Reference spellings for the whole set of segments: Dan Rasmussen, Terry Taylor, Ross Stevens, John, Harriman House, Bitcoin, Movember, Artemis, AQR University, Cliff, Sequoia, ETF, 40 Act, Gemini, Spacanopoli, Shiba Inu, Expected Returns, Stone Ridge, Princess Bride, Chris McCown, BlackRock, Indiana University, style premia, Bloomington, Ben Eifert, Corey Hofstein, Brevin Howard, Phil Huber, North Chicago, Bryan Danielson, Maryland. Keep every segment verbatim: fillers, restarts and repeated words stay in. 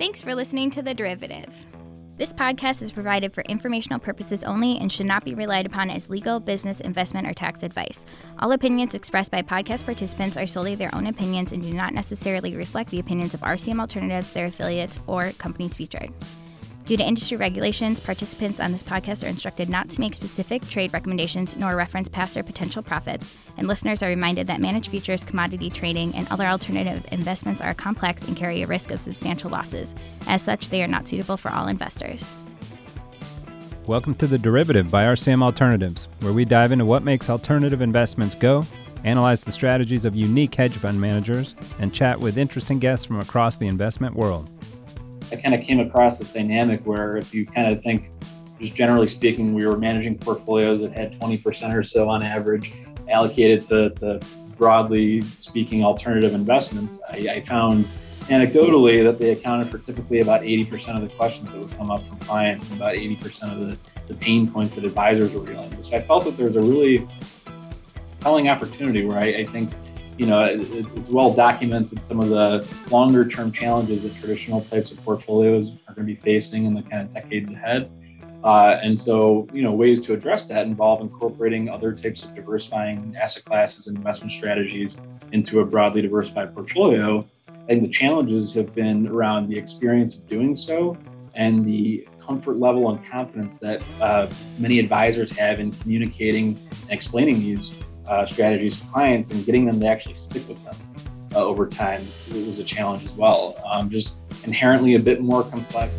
Thanks for listening to The Derivative. This podcast is provided for informational purposes only and should not be relied upon as legal, business, investment, or tax advice. All opinions expressed by podcast participants are solely their own opinions and do not necessarily reflect the opinions of R C M Alternatives, their affiliates, or companies featured. Due to industry regulations, participants on this podcast are instructed not to make specific trade recommendations nor reference past or potential profits, and listeners are reminded that managed futures, commodity trading, and other alternative investments are complex and carry a risk of substantial losses. As such, they are not suitable for all investors. Welcome to The Derivative by R C M Alternatives, where we dive into what makes alternative investments go, analyze the strategies of unique hedge fund managers, and chat with interesting guests from across the investment world. I kind of came across this dynamic where if you kind of think, just generally speaking, we were managing portfolios that had twenty percent or so on average allocated to, to broadly speaking alternative investments. I, I found anecdotally that they accounted for typically about eighty percent of the questions that would come up from clients and about eighty percent of the, the pain points that advisors were dealing with. So I felt that there's a really compelling opportunity where I, I think You know, it, it's well documented some of the longer term challenges that traditional types of portfolios are going to be facing in the kind of decades ahead. Uh, and so, you know, ways to address that involve incorporating other types of diversifying asset classes and investment strategies into a broadly diversified portfolio. I think the challenges have been around the experience of doing so and the comfort level and confidence that uh, many advisors have in communicating and explaining these Uh, strategies to clients and getting them to actually stick with them uh, over time it was a challenge as well. Um, just inherently a bit more complex.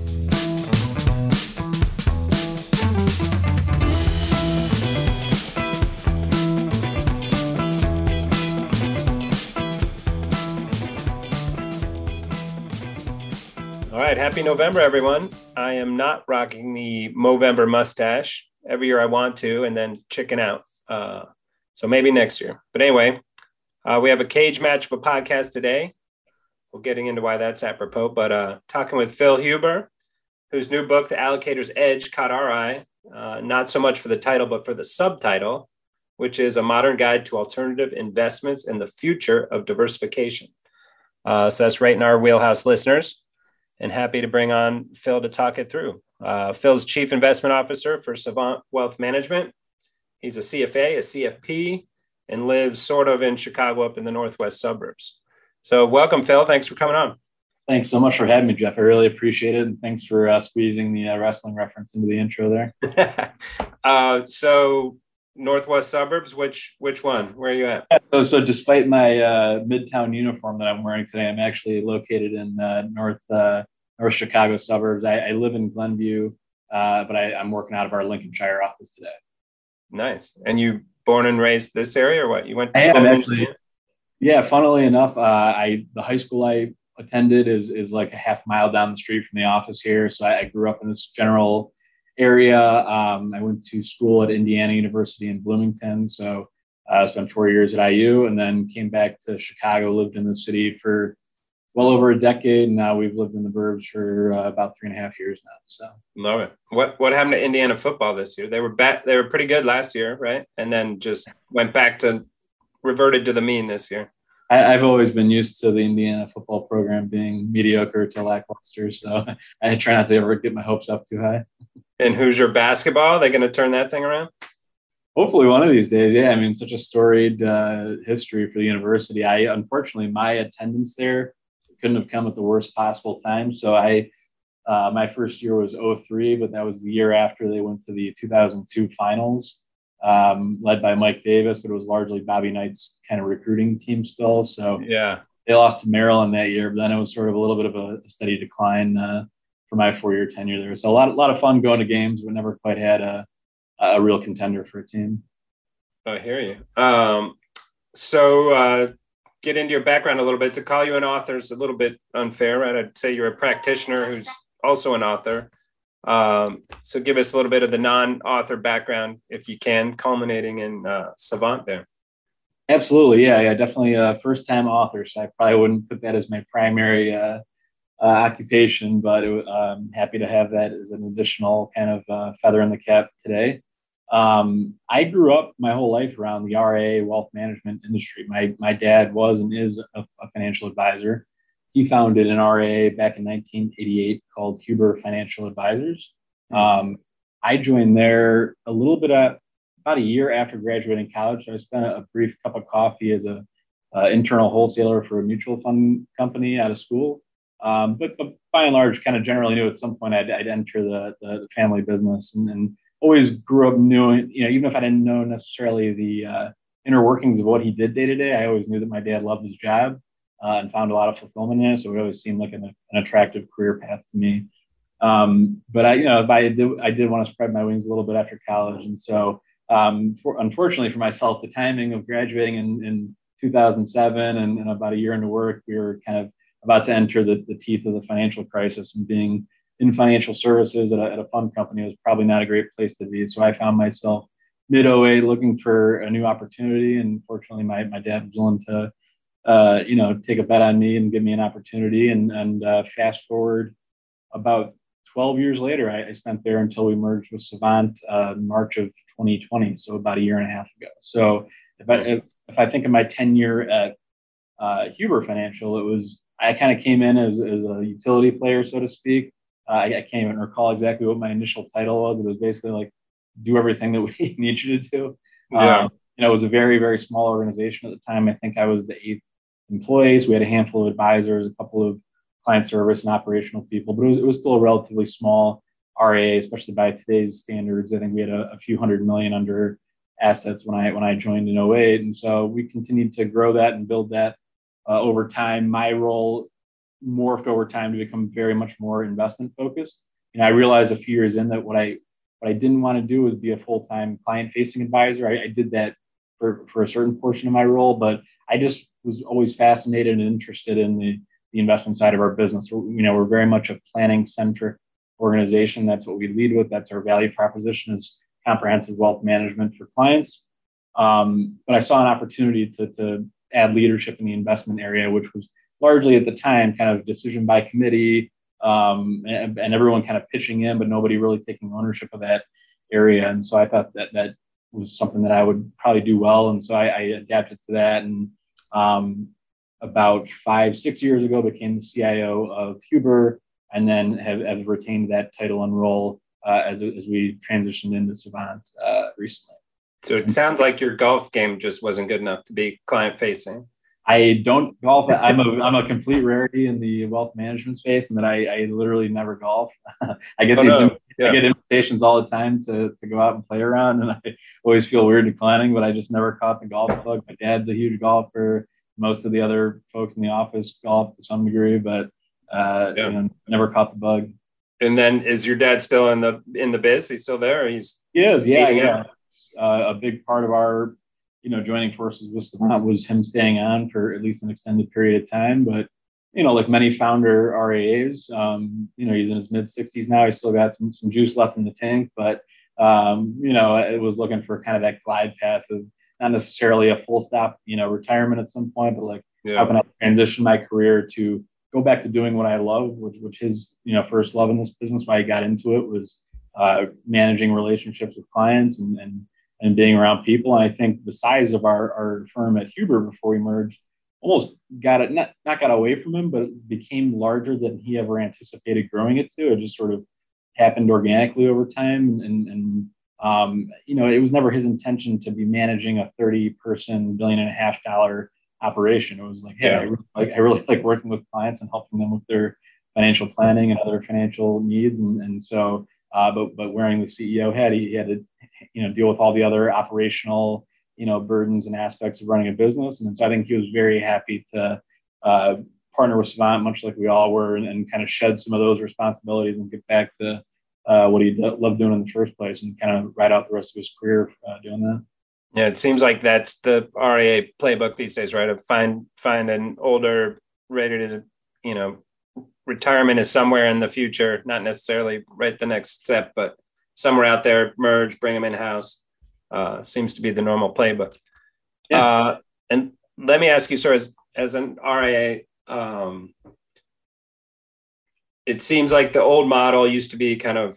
All right, happy November, everyone. I am not rocking the Movember mustache. Every year I want to, and then chicken out. Uh, So maybe next year. But anyway, uh, we have a cage match of a podcast today. We're getting into why that's apropos, but uh, talking with Phil Huber, whose new book, The Allocator's Edge, caught our eye, uh, not so much for the title, but for the subtitle, which is A Modern Guide to Alternative Investments and the Future of Diversification. Uh, so that's right in our wheelhouse, listeners, and happy to bring on Phil to talk it through. Uh, Phil's Chief Investment Officer for Savant Wealth Management. He's a C F A, a C F P, and lives sort of in Chicago up in the northwest suburbs. So welcome, Phil. Thanks for coming on. Thanks so much for having me, Jeff. I really appreciate it. And thanks for uh, squeezing the uh, wrestling reference into the intro there. uh, so northwest suburbs, which which one? Where are you at? Yeah, so, so despite my uh, Midtown uniform that I'm wearing today, I'm actually located in uh, north uh, north Chicago suburbs. I, I live in Glenview, uh, but I, I'm working out of our Lincolnshire office today. Nice. And you born and raised this area or what? You went to school? I am actually, yeah, funnily enough, uh, I the high school I attended is is like a half mile down the street from the office here. So I, I grew up in this general area. Um, I went to school at Indiana University in Bloomington. So I uh, spent four years at I U and then came back to Chicago, lived in the city for well over a decade. And now we've lived in the burbs for uh, about three and a half years now. So love it. What what happened to Indiana football this year? They were back. They were pretty good last year, right? And then just went back to reverted to the mean this year. I, I've always been used to the Indiana football program being mediocre to lackluster, so I try not to ever get my hopes up too high. And Hoosier basketball? Are they going to turn that thing around? Hopefully one of these days. Yeah, I mean, such a storied uh, history for the university. I unfortunately my attendance there couldn't have come at the worst possible time. So I, uh, my first year was oh three, but that was the year after they went to the two thousand two finals, um, led by Mike Davis, but it was largely Bobby Knight's kind of recruiting team still. So yeah, they lost to Maryland that year, but then it was sort of a little bit of a steady decline uh, for my four-year tenure there. So a lot, a lot of fun going to games, but never quite had a, a real contender for a team. I hear you. Um, so, uh, get into your background a little bit. To call you an author is a little bit unfair, right? I'd say you're a practitioner who's also an author. Um, so give us a little bit of the non-author background, if you can, culminating in uh, Savant there. Absolutely. Yeah, yeah, definitely a first-time author. So I probably wouldn't put that as my primary uh, uh, occupation, but it, I'm happy to have that as an additional kind of uh, feather in the cap today. Um, I grew up my whole life around the R I A wealth management industry. My my dad was and is a, a financial advisor. he founded an R I A back in nineteen eighty-eight called Huber Financial Advisors. Um, I joined there a little bit, at, about a year after graduating college. So I spent a brief cup of coffee as a uh, internal wholesaler for a mutual fund company out of school. Um, but, but by and large, kind of generally knew at some point I'd, I'd enter the, the family business, and, and always grew up knowing, you know, even if I didn't know necessarily the uh, inner workings of what he did day to day, I always knew that my dad loved his job uh, and found a lot of fulfillment in it. So it always seemed like an, an attractive career path to me. Um, but I, you know, I did, I did want to spread my wings a little bit after college. And so um, for, unfortunately for myself, the timing of graduating in, in two thousand seven and, and about a year into work, we were kind of about to enter the, the teeth of the financial crisis, and being in financial services at a, at a fund company was probably not a great place to be. So I found myself mid oh eight looking for a new opportunity. And fortunately, my, my dad was willing to, uh, you know, take a bet on me and give me an opportunity. And, and uh, fast forward about twelve years later, I, I spent there until we merged with Savant uh, March of twenty twenty. So about a year and a half ago. So if I, if, if I think of my tenure at uh, Huber Financial, it was, I kind of came in as, as a utility player, so to speak. Uh, I, I can't even recall exactly what my initial title was. It was basically like, do everything that we need you to do. Yeah. Um, you know, it was a very, very small organization at the time. I think I was the eighth employee. So we had a handful of advisors, a couple of client service and operational people, but it was, it was still a relatively small R I A, especially by today's standards. I think we had a, a few hundred million under assets when I when I joined in oh eight. And so we continued to grow that and build that uh, over time. My role morphed over time to become very much more investment focused. And I realized a few years in that what I what I didn't want to do was be a full-time client-facing advisor. I, I did that for, for a certain portion of my role, but I just was always fascinated and interested in the the investment side of our business. You know, we're very much a planning centric organization. That's what we lead with. That's our value proposition, is comprehensive wealth management for clients. Um, but I saw an opportunity to, to add leadership in the investment area, which was largely at the time kind of decision by committee, um, and, and everyone kind of pitching in, but nobody really taking ownership of that area. And so I thought that that was something that I would probably do well. And so I, I adapted to that. And, um, about five, six years ago, became the C I O of Huber, and then have, have retained that title and role uh, as, as we transitioned into Savant uh, recently. So it sounds like your golf game just wasn't good enough to be client-facing. I don't golf. I'm a I'm a complete rarity in the wealth management space, and that I, I literally never golf. I get oh, these no. yeah. I get invitations all the time to to go out and play around, and I always feel weird declining, but I just never caught the golf bug. My dad's a huge golfer. Most of the other folks in the office golf to some degree, but uh, yeah. you know, never caught the bug. And then, is your dad still in the in the biz? He's still there. Or he's he is. Yeah, yeah. Uh, a big part of our, you know, joining forces with Savant was him staying on for at least an extended period of time. But you know, like many founder R I As, um, you know, he's in his mid sixties now. He's still got some some juice left in the tank, but um, you know, it was looking for kind of that glide path of, not necessarily a full stop, you know, retirement at some point, but like yeah. how can I transition my career to go back to doing what I love, which which is, you know, first love in this business. Why I got into it was uh, managing relationships with clients and, and and being around people. And I think the size of our, our firm at Huber before we merged almost got it, not, not got away from him, but it became larger than he ever anticipated growing it to. It just sort of happened organically over time. And, and Um, you know, it was never his intention to be managing a thirty person billion and a half dollar operation. It was like, hey, yeah. I, really like, I really like working with clients and helping them with their financial planning and other financial needs. And, and so, uh, but, but wearing the C E O hat, he, he had to, you know, deal with all the other operational, you know, burdens and aspects of running a business. And so I think he was very happy to uh, partner with Savant, much like we all were, and, and kind of shed some of those responsibilities and get back to Uh, what he loved doing in the first place, and kind of ride out the rest of his career uh, doing that. Yeah, it seems like that's the R I A playbook these days, right? Of find find an older, ready to, you know, retirement is somewhere in the future, not necessarily right the next step, but somewhere out there, merge, bring them in house. Uh, seems to be the normal playbook. Yeah. Uh, and let me ask you, sir, as as an R I A. Um, It seems like the old model used to be kind of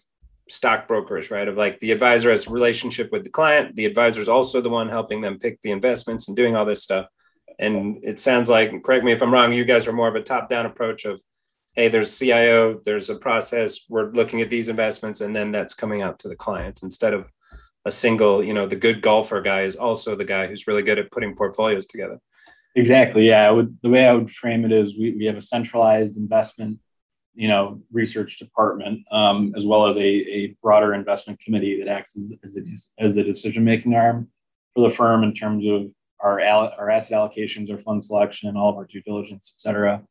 stockbrokerish, right? Of like the advisor has a relationship with the client. The advisor is also the one helping them pick the investments and doing all this stuff. And it sounds like, and correct me if I'm wrong, you guys are more of a top-down approach of, hey, there's C I O, there's a process, we're looking at these investments, and then that's coming out to the clients instead of a single, you know, the good golfer guy is also the guy who's really good at putting portfolios together. Exactly. Yeah. I would, the way I would frame it is we, we have a centralized investment, you know, research department, um, as well as a, a broader investment committee that acts as, as, a, as a decision-making arm for the firm in terms of our, our asset allocations, our fund selection, all of our due diligence, et cetera.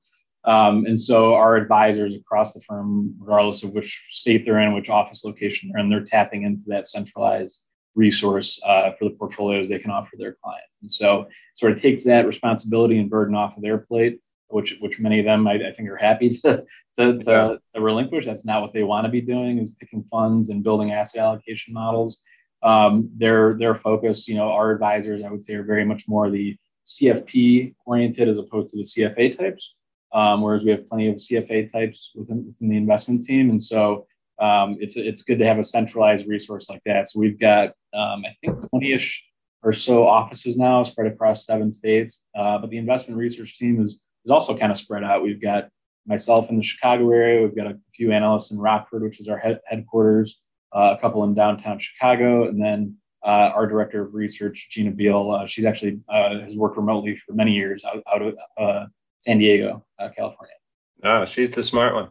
Um, and so our advisors across the firm, regardless of which state they're in, which office location they're in, they're tapping into that centralized resource uh, for the portfolios they can offer their clients. And so it sort of takes that responsibility and burden off of their plate, which which many of them, I, I think, are happy to, to, to, to relinquish. That's not what they want to be doing, is picking funds and building asset allocation models. Um, their, their focus, you know, our advisors, I would say, are very much more the C F P oriented as opposed to the C F A types. Um, whereas we have plenty of C F A types within, within the investment team. And so um, it's it's good to have a centralized resource like that. So we've got, um, I think, twenty-ish or so offices now spread across seven states. Uh, but the investment research team is is also kind of spread out. We've got myself in the Chicago area. We've got a few analysts in Rockford, which is our head, headquarters, uh, a couple in downtown Chicago. And then uh, our director of research, Gina Beal, uh, she's actually uh, has worked remotely for many years out, out of uh, San Diego, uh, California. Oh, she's the smart one.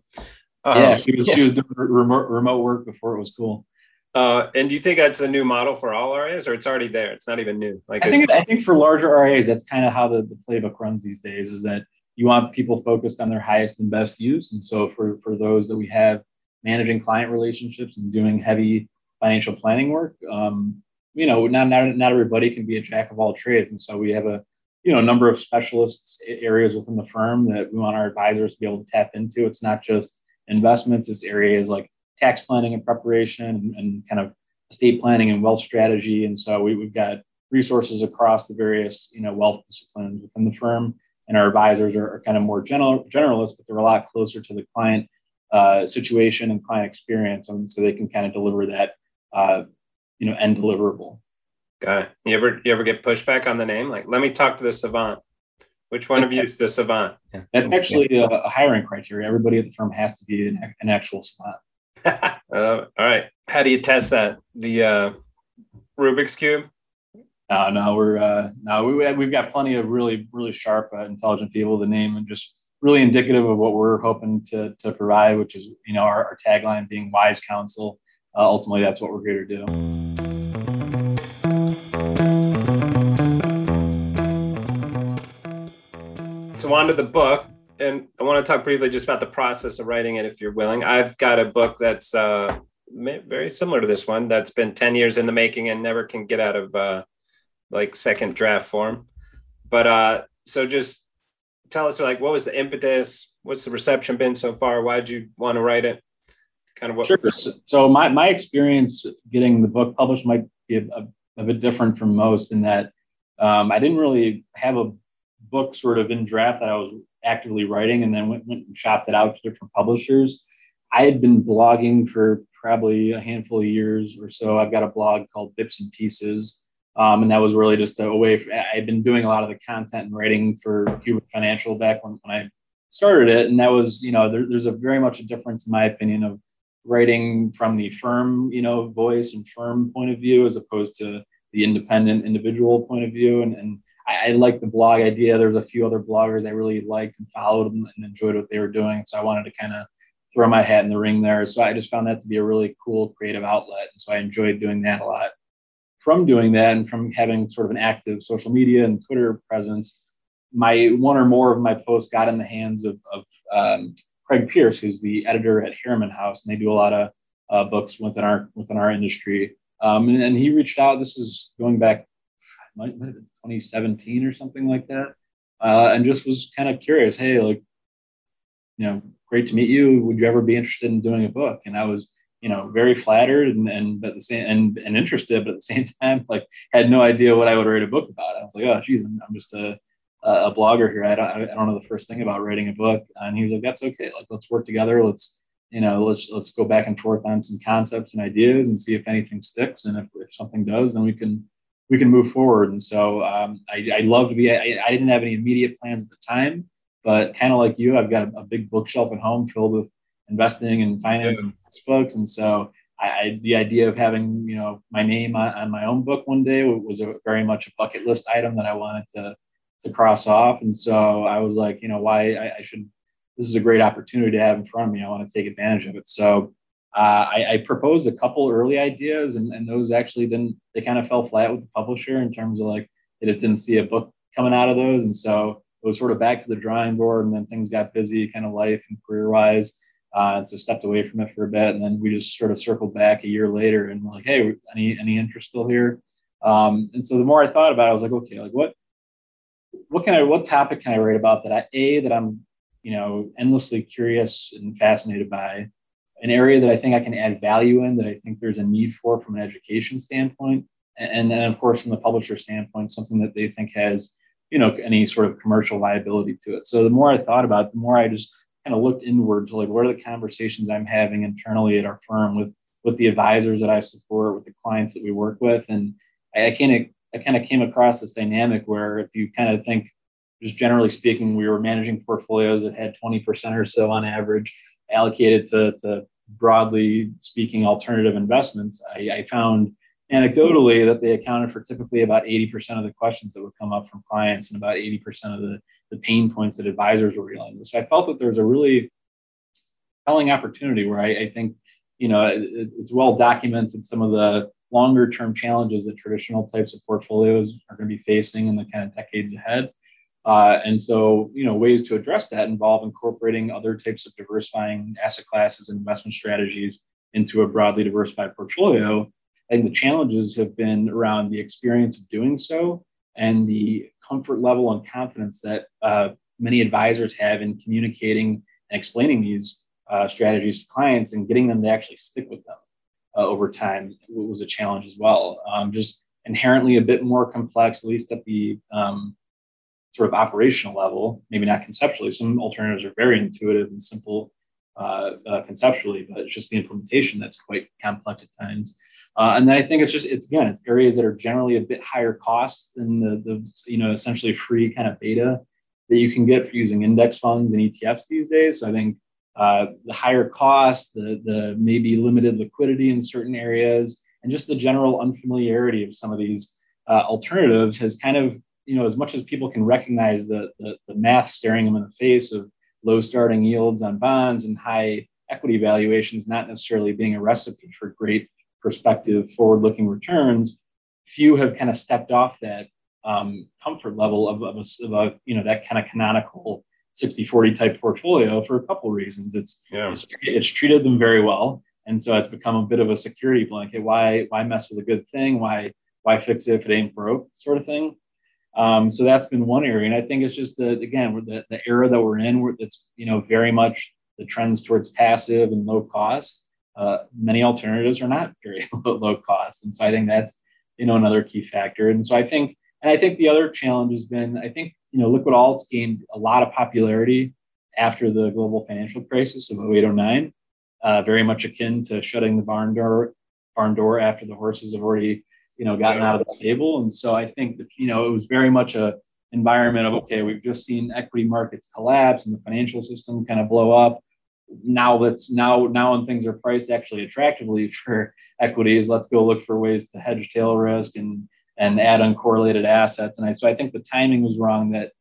Um, yeah, she was, yeah, she was doing remote, remote work before it was cool. Uh, and do you think that's a new model for all R I As, or it's already there? It's not even new. Like I think, I think for larger R I As, that's kind of how the, the playbook runs these days, is that you want people focused on their highest and best use. And so for, for those that we have managing client relationships and doing heavy financial planning work, um, you know, not, not, not everybody can be a jack of all trades. And so we have a, you know, a number of specialists areas within the firm that we want our advisors to be able to tap into. It's not just investments, it's areas like tax planning and preparation and, and kind of estate planning and wealth strategy. And so we, we've got resources across the various, you know, wealth disciplines within the firm. And our advisors are, are kind of more general generalists, but they're a lot closer to the client uh, situation and client experience. And so they can kind of deliver that, uh, you know, end deliverable. Got it. You ever you ever get pushback on the name? Like, let me talk to the savant. Which one of you is the savant? Yeah. That's actually a, a hiring criteria. Everybody at the firm has to be an, an actual savant. uh, all right. How do you test that? The uh, Rubik's Cube? No, no, we're uh, no, we we've got plenty of really really sharp, uh, intelligent people. The name and just really indicative of what we're hoping to to provide, which is, you know, our, our tagline being wise counsel. Uh, ultimately, that's what we're here to do. So on to the book, and I want to talk briefly just about the process of writing it, if you're willing. I've got a book that's uh, very similar to this one that's been ten years in the making and never can get out of uh, like second draft form. But uh, so just tell us, like, what was the impetus? What's the reception been so far? Why'd you want to write it? Kind of what? Sure. So my my experience getting the book published might be a, a bit different from most in that um, I didn't really have a book sort of in draft that I was actively writing, and then went, went and shopped it out to different publishers. I had been blogging for probably a handful of years or so. I've got a blog called Bips and Pieces. Um, and that was really just a way. For, I had been doing a lot of the content and writing for Huber Financial back when, when I started it. And that was, you know, there, there's a very much a difference, in my opinion, of writing from the firm, you know, voice and firm point of view, as opposed to the independent individual point of view. And, and I liked the blog idea. There was a few other bloggers I really liked and followed and enjoyed what they were doing. So I wanted to kind of throw my hat in the ring there. So I just found that to be a really cool creative outlet. And so I enjoyed doing that a lot. From doing that and from having sort of an active social media and Twitter presence, my one or more of my posts got in the hands of, of um, Craig Pierce, who's the editor at Harriman House. And they do a lot of uh, books within our within our industry. Um, and, and he reached out. This is going back, might have been twenty seventeen or something like that, uh, and just was kind of curious. Hey, like, you know, great to meet you. Would you ever be interested in doing a book? And I was, you know, very flattered and and but the same and, and interested, but at the same time, like, had no idea what I would write a book about. I was like, oh, geez, I'm, I'm just a a blogger here. I don't I don't know the first thing about writing a book. And he was like, that's okay. Like, let's work together. Let's you know, let's let's go back and forth on some concepts and ideas and see if anything sticks. And if, if something does, then we can. we can move forward. And so um, I, I loved the, I, I didn't have any immediate plans at the time, but kind of like you, I've got a, a big bookshelf at home filled with investing and finance yeah. books. And so I, I, the idea of having, you know, my name on, on my own book one day was a, very much a bucket list item that I wanted to, to cross off. And so I was like, you know, why I, I should, this is a great opportunity to have in front of me. I want to take advantage of it. So Uh, I, I proposed a couple early ideas, and, and those actually didn't, they kind of fell flat with the publisher in terms of like, they just didn't see a book coming out of those. And so it was sort of back to the drawing board, and then things got busy kind of life and career wise. Uh, and so stepped away from it for a bit. And then we just sort of circled back a year later and we're like, hey, any, any interest still here? Um, and so the more I thought about it, I was like, okay, like what, what can I, what topic can I write about that I, A, that I'm, you know, endlessly curious and fascinated by, an area that I think I can add value in, that I think there's a need for from an education standpoint. And then, of course, from the publisher standpoint, something that they think has, you know, any sort of commercial liability to it. So the more I thought about it, the more I just kind of looked inward to like, what are the conversations I'm having internally at our firm with, with the advisors that I support, with the clients that we work with. And I, I kind of, I kind of came across this dynamic where if you kind of think, just generally speaking, we were managing portfolios that had twenty percent or so on average allocated to, to broadly speaking, alternative investments. I, I found anecdotally that they accounted for typically about eighty percent of the questions that would come up from clients and about eighty percent of the, the pain points that advisors were dealing with. So I felt that there's a really compelling opportunity where I, I think, you know, it, it's well documented some of the longer term challenges that traditional types of portfolios are going to be facing in the kind of decades ahead. Uh, and so, you know, ways to address that involve incorporating other types of diversifying asset classes and investment strategies into a broadly diversified portfolio. I think the challenges have been around the experience of doing so and the comfort level and confidence that uh, many advisors have in communicating and explaining these uh, strategies to clients and getting them to actually stick with them uh, over time was a challenge as well. Um, just inherently a bit more complex, at least at the um, sort of operational level, maybe not conceptually. Some alternatives are very intuitive and simple uh, uh, conceptually, but it's just the implementation that's quite complex at times. Uh, and then I think it's just, it's again, it's areas that are generally a bit higher cost than the, the, you know, essentially free kind of beta that you can get for using index funds and E T Fs these days. So I think uh, the higher cost, the, the maybe limited liquidity in certain areas, and just the general unfamiliarity of some of these uh, alternatives has kind of, you know, as much as people can recognize the, the the math staring them in the face of low starting yields on bonds and high equity valuations, not necessarily being a recipe for great prospective forward-looking returns, few have kind of stepped off that um, comfort level of, of, a, of a, you know, that kind of canonical sixty forty type portfolio for a couple of reasons. It's, yeah. it's, it's treated them very well. And so it's become a bit of a security blanket. Why, why mess with a good thing? Why, why fix it if it ain't broke sort of thing? Um, so that's been one area. And I think it's just that, again, we're the, the era that we're in, where it's, you know, very much the trends towards passive and low cost. Uh, many alternatives are not very low cost. And so I think that's, you know, another key factor. And so I think, and I think the other challenge has been, I think, you know, liquid alts gained a lot of popularity after the global financial crisis of oh eight, oh nine, uh, very much akin to shutting the barn door, barn door after the horses have already, you know, gotten out of the stable. And so I think that, you know, it was very much a environment of, okay, we've just seen equity markets collapse and the financial system kind of blow up. Now let's now, now when things are priced actually attractively for equities, let's go look for ways to hedge tail risk and, and add uncorrelated assets. And I, so I think the timing was wrong that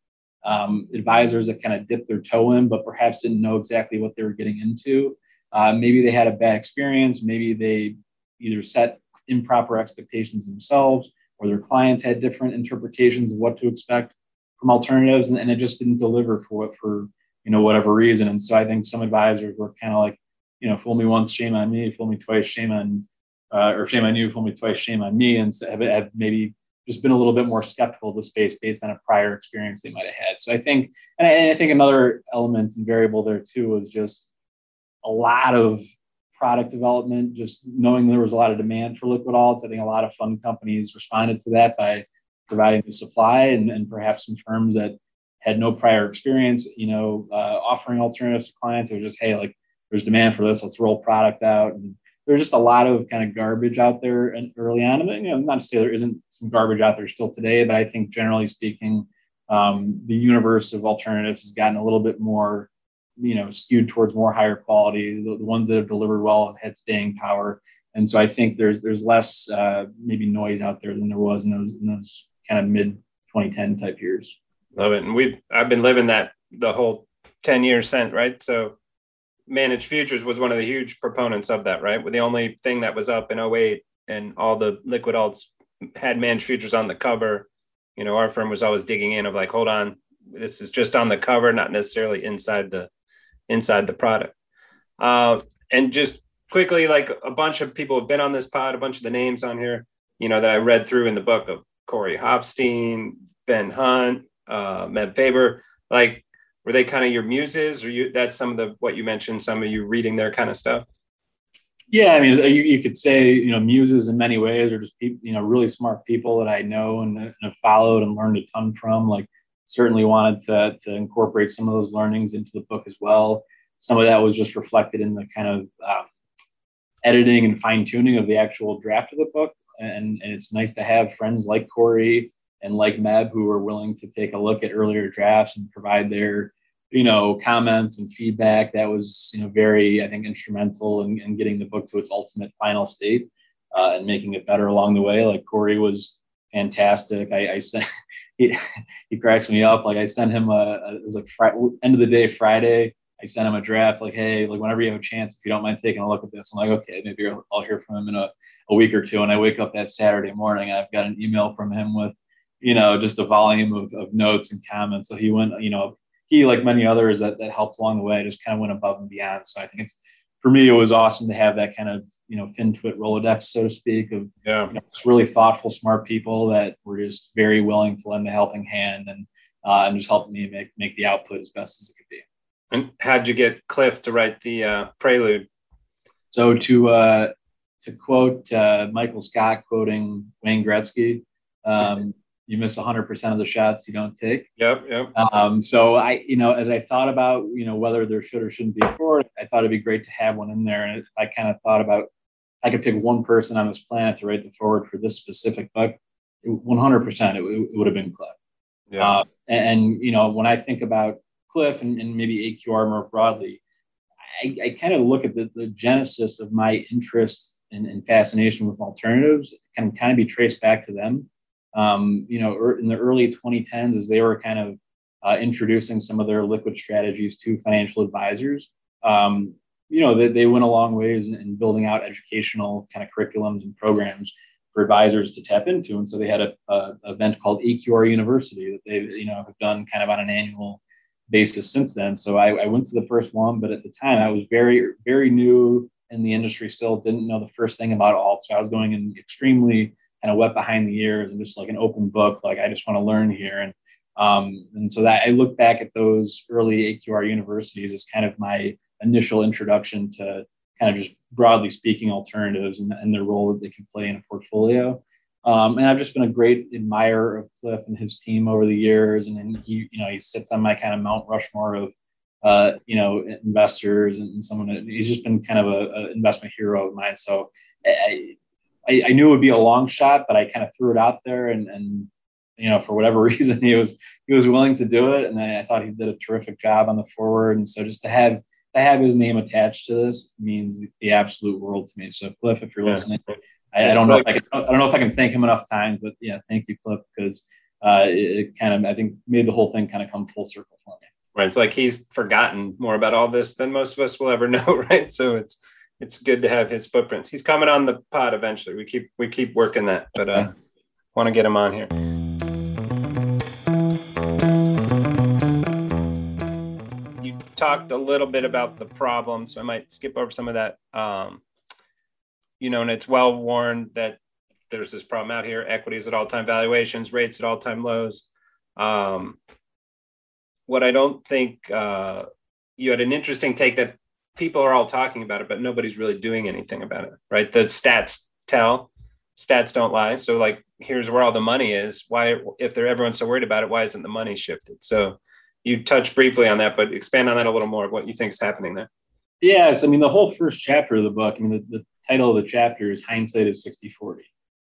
um, advisors that kind of dipped their toe in, but perhaps didn't know exactly what they were getting into. Uh, maybe they had a bad experience. Maybe they either set improper expectations themselves, or their clients had different interpretations of what to expect from alternatives, and, and it just didn't deliver for what, for, you know, whatever reason. And so I think some advisors were kind of like, you know, fool me once, shame on me, fool me twice, shame on, uh, or shame on you, fool me twice, shame on me, and so have, have maybe just been a little bit more skeptical of the space based on a prior experience they might have had. So I think, and I, and I think another element and variable there too was just a lot of product development, just knowing there was a lot of demand for liquid alts. I think a lot of fund companies responded to that by providing the supply, and, and perhaps some firms that had no prior experience, you know, uh, offering alternatives to clients. It was just, hey, like, there's demand for this, let's roll product out. And there's just a lot of kind of garbage out there and early on. And you know, not to say there isn't some garbage out there still today, but I think generally speaking, um, the universe of alternatives has gotten a little bit more, you know, skewed towards more higher quality. The, the ones that have delivered well have had staying power. And so I think there's there's less uh, maybe noise out there than there was in those, in those kind of mid twenty ten type years. Love it. And we've I've been living that the whole ten years since, right? So managed futures was one of the huge proponents of that, right? The only thing that was up in oh eight and all the liquid alts had managed futures on the cover. You know, our firm was always digging in of like, hold on, this is just on the cover, not necessarily inside the inside the product. Uh, and just quickly, like a bunch of people have been on this pod, a bunch of the names on here, you know, that I read through in the book of Corey Hofstein, Ben Hunt, uh, Matt Faber, like, were they kind of your muses, or you, that's some of the, what you mentioned, some of you reading their kind of stuff? Yeah. I mean, you, you could say, you know, muses in many ways are just, people, you know, really smart people that I know and, and have followed and learned a ton from. Like, certainly wanted to, to incorporate some of those learnings into the book as well. Some of that was just reflected in the kind of uh, editing and fine tuning of the actual draft of the book. And, and it's nice to have friends like Corey and like Meb, who are willing to take a look at earlier drafts and provide their, you know, comments and feedback. That was, you know, very, I think, instrumental in, in getting the book to its ultimate final state uh, and making it better along the way. Like, Corey was fantastic. I, I sent, he, he cracks me up. Like, I sent him a, a it was like Friday, end of the day Friday. I sent him a draft. Like, hey, like whenever you have a chance, if you don't mind taking a look at this. I'm like, okay, maybe I'll, I'll hear from him in a, a week or two. And I wake up that Saturday morning and I've got an email from him with, you know, just a volume of, of notes and comments. So he went, you know, he, like many others that, that helped along the way, just kind of went above and beyond. So I think it's, for me, it was awesome to have that kind of, you know, FinTwit Rolodex, so to speak, of yeah. you know, just really thoughtful, smart people that were just very willing to lend a helping hand and, uh, and just helping me make, make the output as best as it could be. And how'd you get Cliff to write the uh, prelude? So to, uh, to quote uh, Michael Scott quoting Wayne Gretzky, um, you miss one hundred percent of the shots you don't take. Yep, yep. Um, so I, you know, as I thought about, you know, whether there should or shouldn't be a board, I thought it'd be great to have one in there. And I kind of thought about, I could pick one person on this planet to write the forward for this specific book. one hundred percent, it, it would have been Cliff. Yeah. Uh, and, and, you know, when I think about Cliff and, and maybe A Q R more broadly, I, I kind of look at the, the genesis of my interest and, and fascination with alternatives can kind of be traced back to them. Um, you know, in the early twenty tens, as they were kind of uh, introducing some of their liquid strategies to financial advisors, um, you know, they, they went a long ways in, in building out educational kind of curriculums and programs for advisors to tap into. And so they had a, a event called A Q R University that they, you know, have done kind of on an annual basis since then. So I, I went to the first one, but at the time I was very, very new in the industry still, didn't know the first thing about alt. So I was going in extremely kind of wet behind the ears and just like an open book. Like, I just want to learn here. And, um, and so that I look back at those early A Q R universities as kind of my initial introduction to kind of just broadly speaking alternatives and, and their role that they can play in a portfolio. Um, and I've just been a great admirer of Cliff and his team over the years. And then he, you know, he sits on my kind of Mount Rushmore of, uh, you know, investors and someone that he's just been kind of a, a investment hero of mine. So I, I, I knew it would be a long shot, but I kind of threw it out there, and, and you know, for whatever reason, he was he was willing to do it, and I, I thought he did a terrific job on the forward. And so, just to have to have his name attached to this means the, the absolute world to me. So, Cliff, if you're yeah. listening, I, I don't know if I can I don't know if I can thank him enough times, but yeah, thank you, Cliff, because uh, it, it kind of I think made the whole thing kind of come full circle for me. Right, it's like he's forgotten more about all this than most of us will ever know, right? So it's. It's good to have his footprints. He's coming on the pod eventually. We keep we keep working that, but I uh, want to get him on here. You talked a little bit about the problem, so I might skip over some of that. Um, you know, and it's well worn that there's this problem out here. Equities at all-time valuations, rates at all-time lows. Um, what I don't think uh, you had an interesting take that people are all talking about it, but nobody's really doing anything about it, right? The stats tell, stats don't lie. So like, here's where all the money is. Why, if they're everyone's so worried about it, why isn't the money shifted? So you touched briefly on that, but expand on that a little more of what you think is happening there. Yes. I mean, the whole first chapter of the book, I mean, the, the title of the chapter is Hindsight is sixty forty.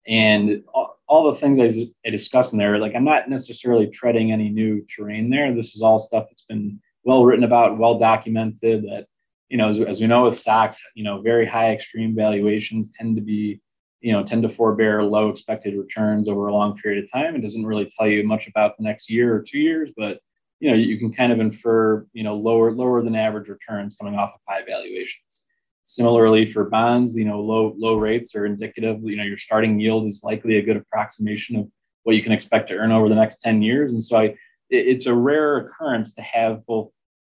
And all, all the things I, I discuss in there, like I'm not necessarily treading any new terrain there. This is all stuff that's been well written about, well documented that, you know, as, as we know with stocks, you know, very high extreme valuations tend to be, you know, tend to forbear low expected returns over a long period of time. It doesn't really tell you much about the next year or two years, but, you know, you can kind of infer, you know, lower, lower than average returns coming off of high valuations. Similarly for bonds, you know, low, low rates are indicative, you know, your starting yield is likely a good approximation of what you can expect to earn over the next ten years. And so I, it, it's a rare occurrence to have both,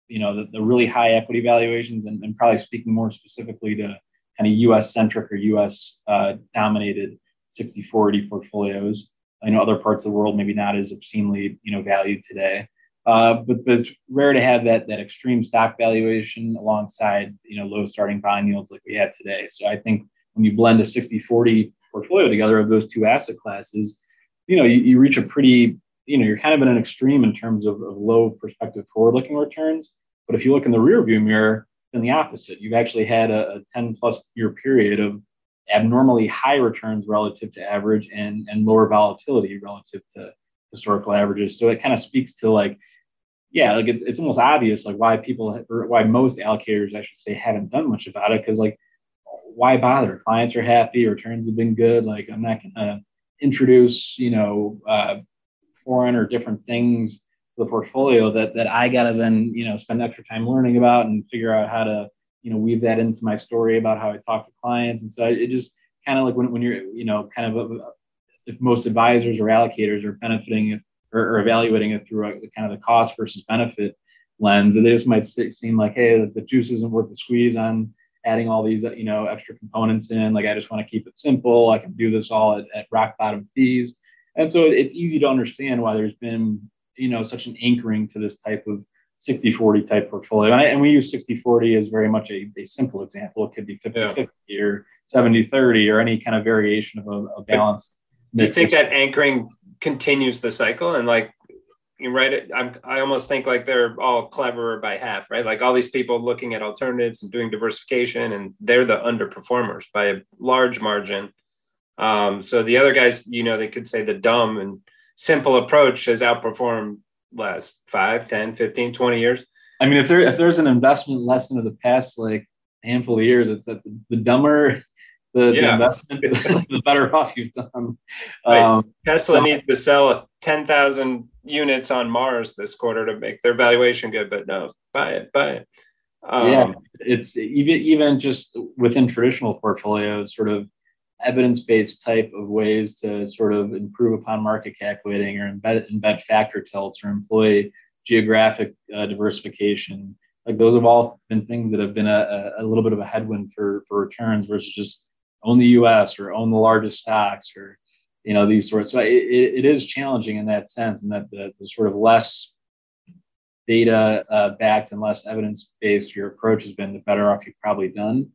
you know, the, the really high equity valuations and, and probably speaking more specifically to kind of U S centric or U S uh, dominated sixty forty portfolios. I know other parts of the world, maybe not as obscenely, you know, valued today. Uh, but, but it's rare to have that that extreme stock valuation alongside, you know, low starting bond yields like we have today. So I think when you blend a sixty forty portfolio together of those two asset classes, you know, you, you reach a pretty, you know, you're kind of in an extreme in terms of, of low prospective forward-looking returns. But if you look in the rearview mirror, then the opposite. You've actually had a, a ten-plus year period of abnormally high returns relative to average and, and lower volatility relative to historical averages. So it kind of speaks to like, yeah, like it's, it's almost obvious, like why people, or why most allocators, I should say, haven't done much about it. Cause like, why bother? Clients are happy, returns have been good. Like I'm not going to introduce, you know, uh, foreign or different things to the portfolio that, that I got to then, you know, spend extra time learning about and figure out how to, you know, weave that into my story about how I talk to clients. And so it just kind of like when, when you're, you know, kind of, a, if most advisors or allocators are benefiting it, or evaluating it through a, kind of the cost versus benefit lens, and they just might seem like, hey, the juice isn't worth the squeeze on adding all these, you know, extra components in. Like, I just want to keep it simple. I can do this all at, at rock bottom fees. And so it's easy to understand why there's been, you know, such an anchoring to this type of sixty forty type portfolio. And, I, and we use sixty forty as very much a, a simple example. It could be fifty fifty yeah. or seventy thirty or any kind of variation of a, a balance. Do you think that anchoring continues the cycle? And like, you right, I'm, I almost think like they're all cleverer by half, right? Like all these people looking at alternatives and doing diversification, and they're the underperformers by a large margin. Um, so the other guys, you know, they could say the dumb and simple approach has outperformed last five, ten, fifteen, twenty years. I mean, if there if there's an investment lesson of the past, like handful of years, it's that the, the dumber The, yeah. the investment, the better off you've done. Right. Um, Tesla so, needs to sell ten thousand units on Mars this quarter to make their valuation good, but no, buy it, buy it. Um, yeah, it's even, even just within traditional portfolios, sort of evidence-based type of ways to sort of improve upon market cap weighting or embed, embed factor tilts or employ geographic uh, diversification. Like those have all been things that have been a, a little bit of a headwind for, for returns versus just own the U S or own the largest stocks or, you know, these sorts. So it, it is challenging in that sense, and that the, the sort of less data uh, backed and less evidence based your approach has been, the better off you've probably done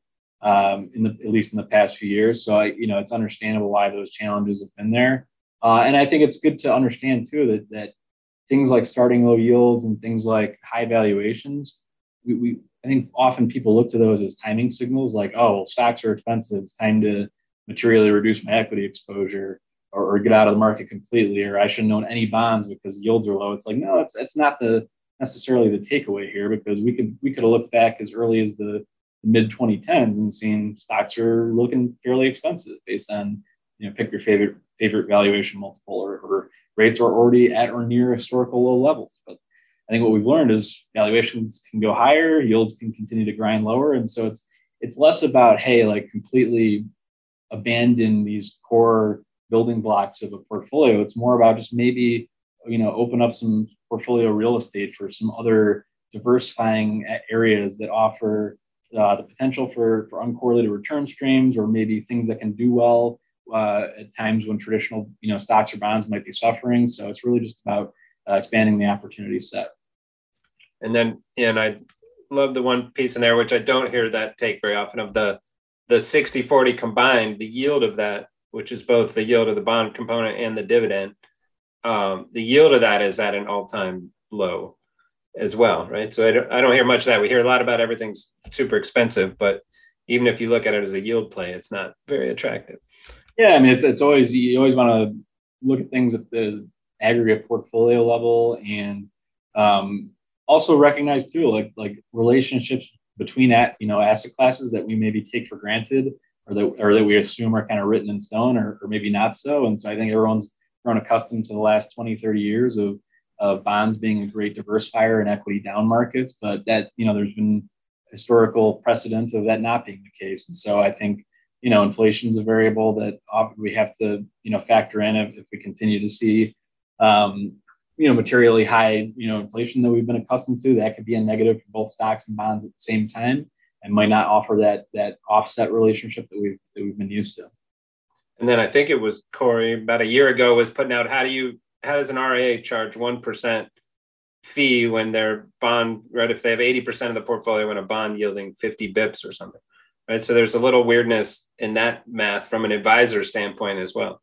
um, in the, at least in the past few years. So, I, you know, it's understandable why those challenges have been there. Uh, and I think it's good to understand too, that, that things like starting low yields and things like high valuations, we, we, I think often people look to those as timing signals, like, oh, well, stocks are expensive. It's time to materially reduce my equity exposure, or, or get out of the market completely, or I shouldn't own any bonds because yields are low. It's like, no, it's that's not the necessarily the takeaway here, because we could we could have looked back as early as the mid twenty tens and seen stocks are looking fairly expensive based on, you know, pick your favorite favorite valuation multiple, or, or rates are already at or near historical low levels. But I think what we've learned is valuations can go higher, yields can continue to grind lower. And so it's it's less about, hey, like completely abandon these core building blocks of a portfolio. It's more about just maybe, you know, open up some portfolio real estate for some other diversifying areas that offer uh, the potential for, for uncorrelated return streams, or maybe things that can do well uh, at times when traditional, you know, stocks or bonds might be suffering. So it's really just about Uh, expanding the opportunity set. And then, and I love the one piece in there, which I don't hear that take very often, of the the sixty forty combined, the yield of that, which is both the yield of the bond component and the dividend. Um, the yield of that is at an all-time low as well, right? So I don't, I don't hear much of that. We hear a lot about everything's super expensive, but even if you look at it as a yield play, it's not very attractive. Yeah, I mean, it's, it's always, you always want to look at things at the aggregate portfolio level, and um, also recognize too, like like relationships between at you know asset classes that we maybe take for granted, or that or that we assume are kind of written in stone, or, or maybe not so. And so I think everyone's grown accustomed to the last twenty, thirty years of of bonds being a great diversifier in equity down markets, but that you know there's been historical precedent of that not being the case. And so I think you know inflation is a variable that we have to you know factor in if, if we continue to see um, you know materially high you know inflation that we've been accustomed to. That could be a negative for both stocks and bonds at the same time, and might not offer that that offset relationship that we've that we've been used to. And then I think it was Corey about a year ago was putting out, how do you how does an R I A charge one percent fee when their bond, right? If they have eighty percent of the portfolio in a bond yielding fifty bips or something, right? So there's a little weirdness in that math from an advisor standpoint as well.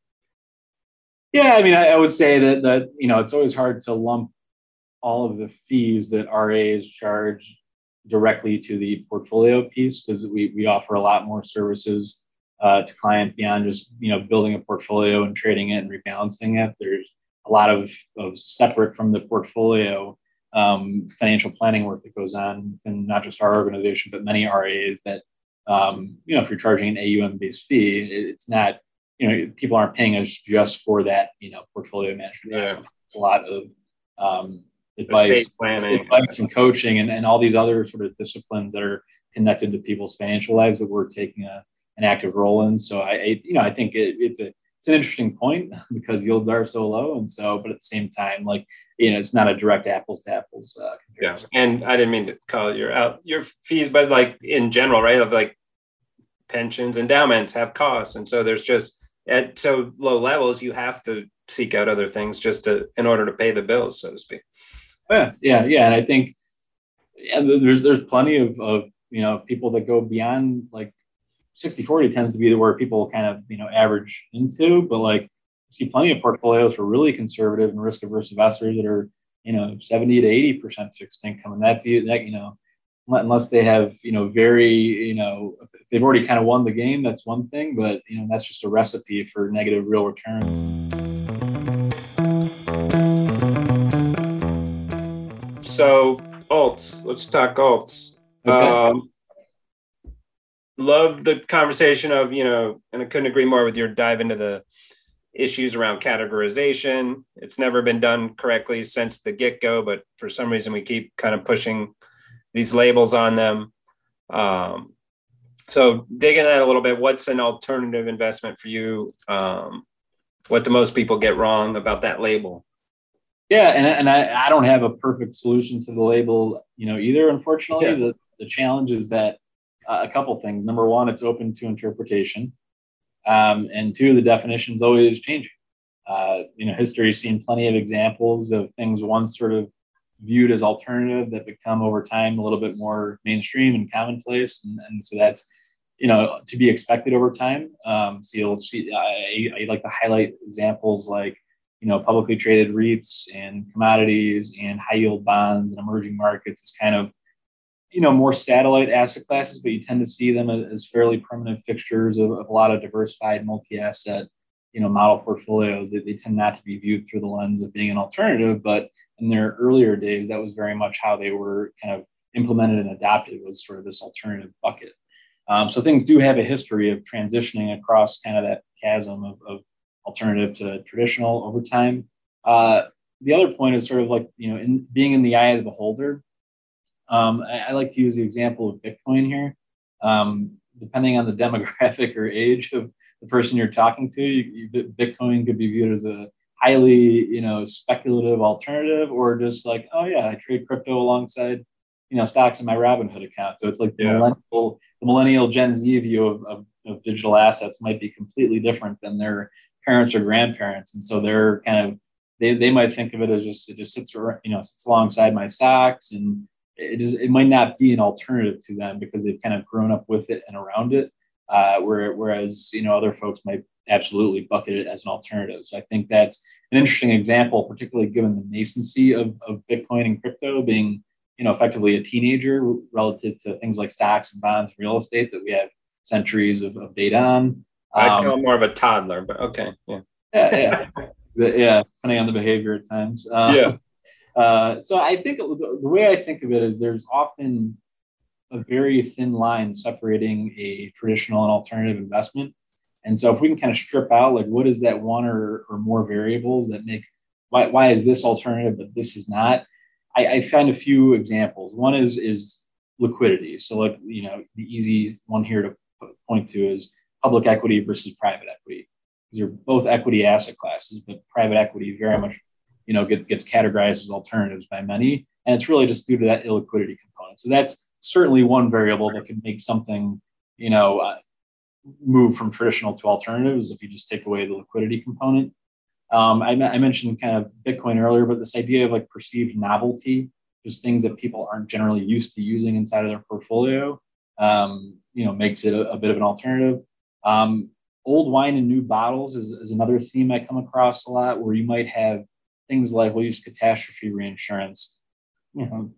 Yeah. I mean, I, I would say that, that, you know, it's always hard to lump all of the fees that R I As charge directly to the portfolio piece, because we, we offer a lot more services uh, to clients beyond just, you know, building a portfolio and trading it and rebalancing it. There's a lot of, of separate from the portfolio um, financial planning work that goes on, and not just our organization, but many R I As that, um, you know, if you're charging an A U M-based fee, it, it's not, you know, people aren't paying us just for that, you know, portfolio management. Yeah. It's a lot of um, advice, planning. advice and coaching and, and all these other sort of disciplines that are connected to people's financial lives that we're taking a, an active role in. So I, I you know, I think it, it's a, It's an interesting point because yields are so low, and so, but at the same time, like you know, it's not a direct apples to apples. Uh, yeah, and I didn't mean to call your out your fees, but like in general, right? Of like pensions, endowments have costs, and so there's just at so low levels, you have to seek out other things just to in order to pay the bills, so to speak. Yeah, yeah, yeah, and I think yeah, there's there's plenty of of you know people that go beyond like. sixty forty tends to be where people kind of, you know, average into, but like see plenty of portfolios for really conservative and risk averse investors that are, you know, seventy to eighty percent fixed income. And that's, that, you know, unless they have, you know, very, you know, if they've already kind of won the game, that's one thing, but you know, that's just a recipe for negative real returns. So alts, let's talk alts. Okay. Um, Love the conversation of, you know, and I couldn't agree more with your dive into the issues around categorization. It's never been done correctly since the get-go, but for some reason we keep kind of pushing these labels on them. Um, so dig into that a little bit. What's an alternative investment for you? Um, what do most people get wrong about that label? Yeah, and, and I, I don't have a perfect solution to the label, you know, either, unfortunately. Yeah. The, the challenge is that Uh, a couple things. Number one, it's open to interpretation. Um, and two, the definition is always changing. Uh, you know, history has seen plenty of examples of things once sort of viewed as alternative that become over time a little bit more mainstream and commonplace. And, and so that's, you know, to be expected over time. Um, so you'll see, I, I like to highlight examples like, you know, publicly traded REITs and commodities and high yield bonds and emerging markets is kind of, you know, more satellite asset classes, but you tend to see them as fairly permanent fixtures of, of a lot of diversified multi-asset, you know, model portfolios. They, they tend not to be viewed through the lens of being an alternative, but in their earlier days, that was very much how they were kind of implemented and adopted, was sort of this alternative bucket. Um, so things do have a history of transitioning across kind of that chasm of, of alternative to traditional over time. Uh, the other point is sort of like, you know, in, being in the eye of the beholder. Um, I, I like to use the example of Bitcoin here. Um, depending on the demographic or age of the person you're talking to, you, you, Bitcoin could be viewed as a highly, you know, speculative alternative, or just like, oh yeah, I trade crypto alongside, you know, stocks in my Robinhood account. So it's like the, yeah. millennial, the millennial Gen Z view of, of, of digital assets might be completely different than their parents or grandparents, and so they're kind of they they might think of it as just it just sits you know sits alongside my stocks and. It is. It might not be an alternative to them because they've kind of grown up with it and around it. Uh, where, whereas you know other folks might absolutely bucket it as an alternative. So I think that's an interesting example, particularly given the nascency of, of Bitcoin and crypto being you know, effectively a teenager relative to things like stocks and bonds, real estate that we have centuries of, of data on. Um, I'd call more of a toddler, but okay. Yeah. Yeah. Yeah. Yeah. Depending on the behavior at times. Um, yeah. Uh, so I think the way I think of it is there's often a very thin line separating a traditional and alternative investment. And so if we can kind of strip out, like, what is that one or, or more variables that make, why, why is this alternative, but this is not? I, I found a few examples. One is, is liquidity. So like, you know, the easy one here to point to is public equity versus private equity. These are both equity asset classes, but private equity very much, you know, gets, gets categorized as alternatives by many. And it's really just due to that illiquidity component. So that's certainly one variable that can make something, you know, uh, move from traditional to alternatives if you just take away the liquidity component. Um, I, I mentioned kind of Bitcoin earlier, but this idea of like perceived novelty, just things that people aren't generally used to using inside of their portfolio, um, you know, makes it a, a bit of an alternative. Um, old wine in new bottles is, is another theme I come across a lot, where you might have things like, we'll use catastrophe reinsurance. You know,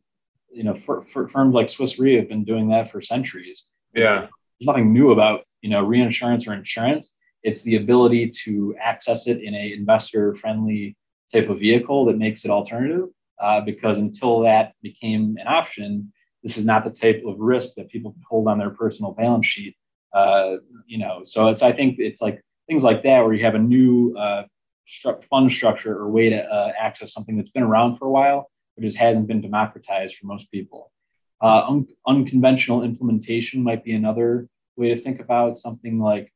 you know, for, for firms like Swiss Re have been doing that for centuries. Yeah, there's nothing new about, you know, reinsurance or insurance. It's the ability to access it in a investor-friendly type of vehicle that makes it alternative, uh, because until that became an option, this is not the type of risk that people hold on their personal balance sheet. Uh, you know, so it's, I think it's like things like that where you have a new uh, stru- fund structure or way to uh, access something that's been around for a while, but just hasn't been democratized for most people. Uh, un- unconventional implementation might be another way to think about something like,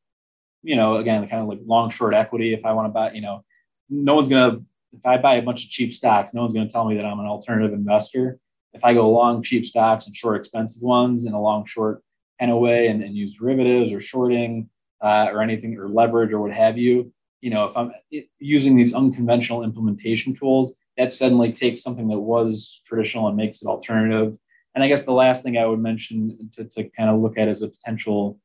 you know, again, kind of like long, short equity. If I want to buy, you know, no one's going to, if I buy a bunch of cheap stocks, no one's going to tell me that I'm an alternative investor. If I go long, cheap stocks and short expensive ones in a long, short kind of way and, and use derivatives or shorting uh, or anything or leverage or what have you, you know, if I'm using these unconventional implementation tools, that suddenly takes something that was traditional and makes it alternative. And I guess the last thing I would mention to, to kind of look at as a potential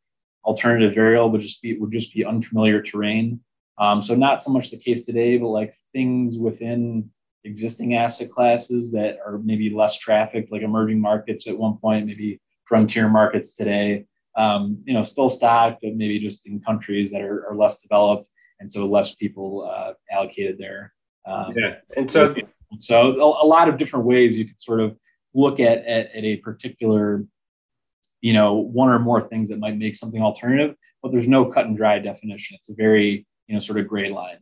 alternative variable would just be would just be unfamiliar terrain. Um, so not so much the case today, but like things within existing asset classes that are maybe less trafficked, like emerging markets at one point, maybe frontier markets today. Um, you know, still stock, but maybe just in countries that are, are less developed, and so less people uh, allocated there. Um, yeah, and so so a, a lot of different ways you could sort of look at, at at a particular, you know, one or more things that might make something alternative, but there's no cut and dry definition. It's a very, you know, sort of gray line.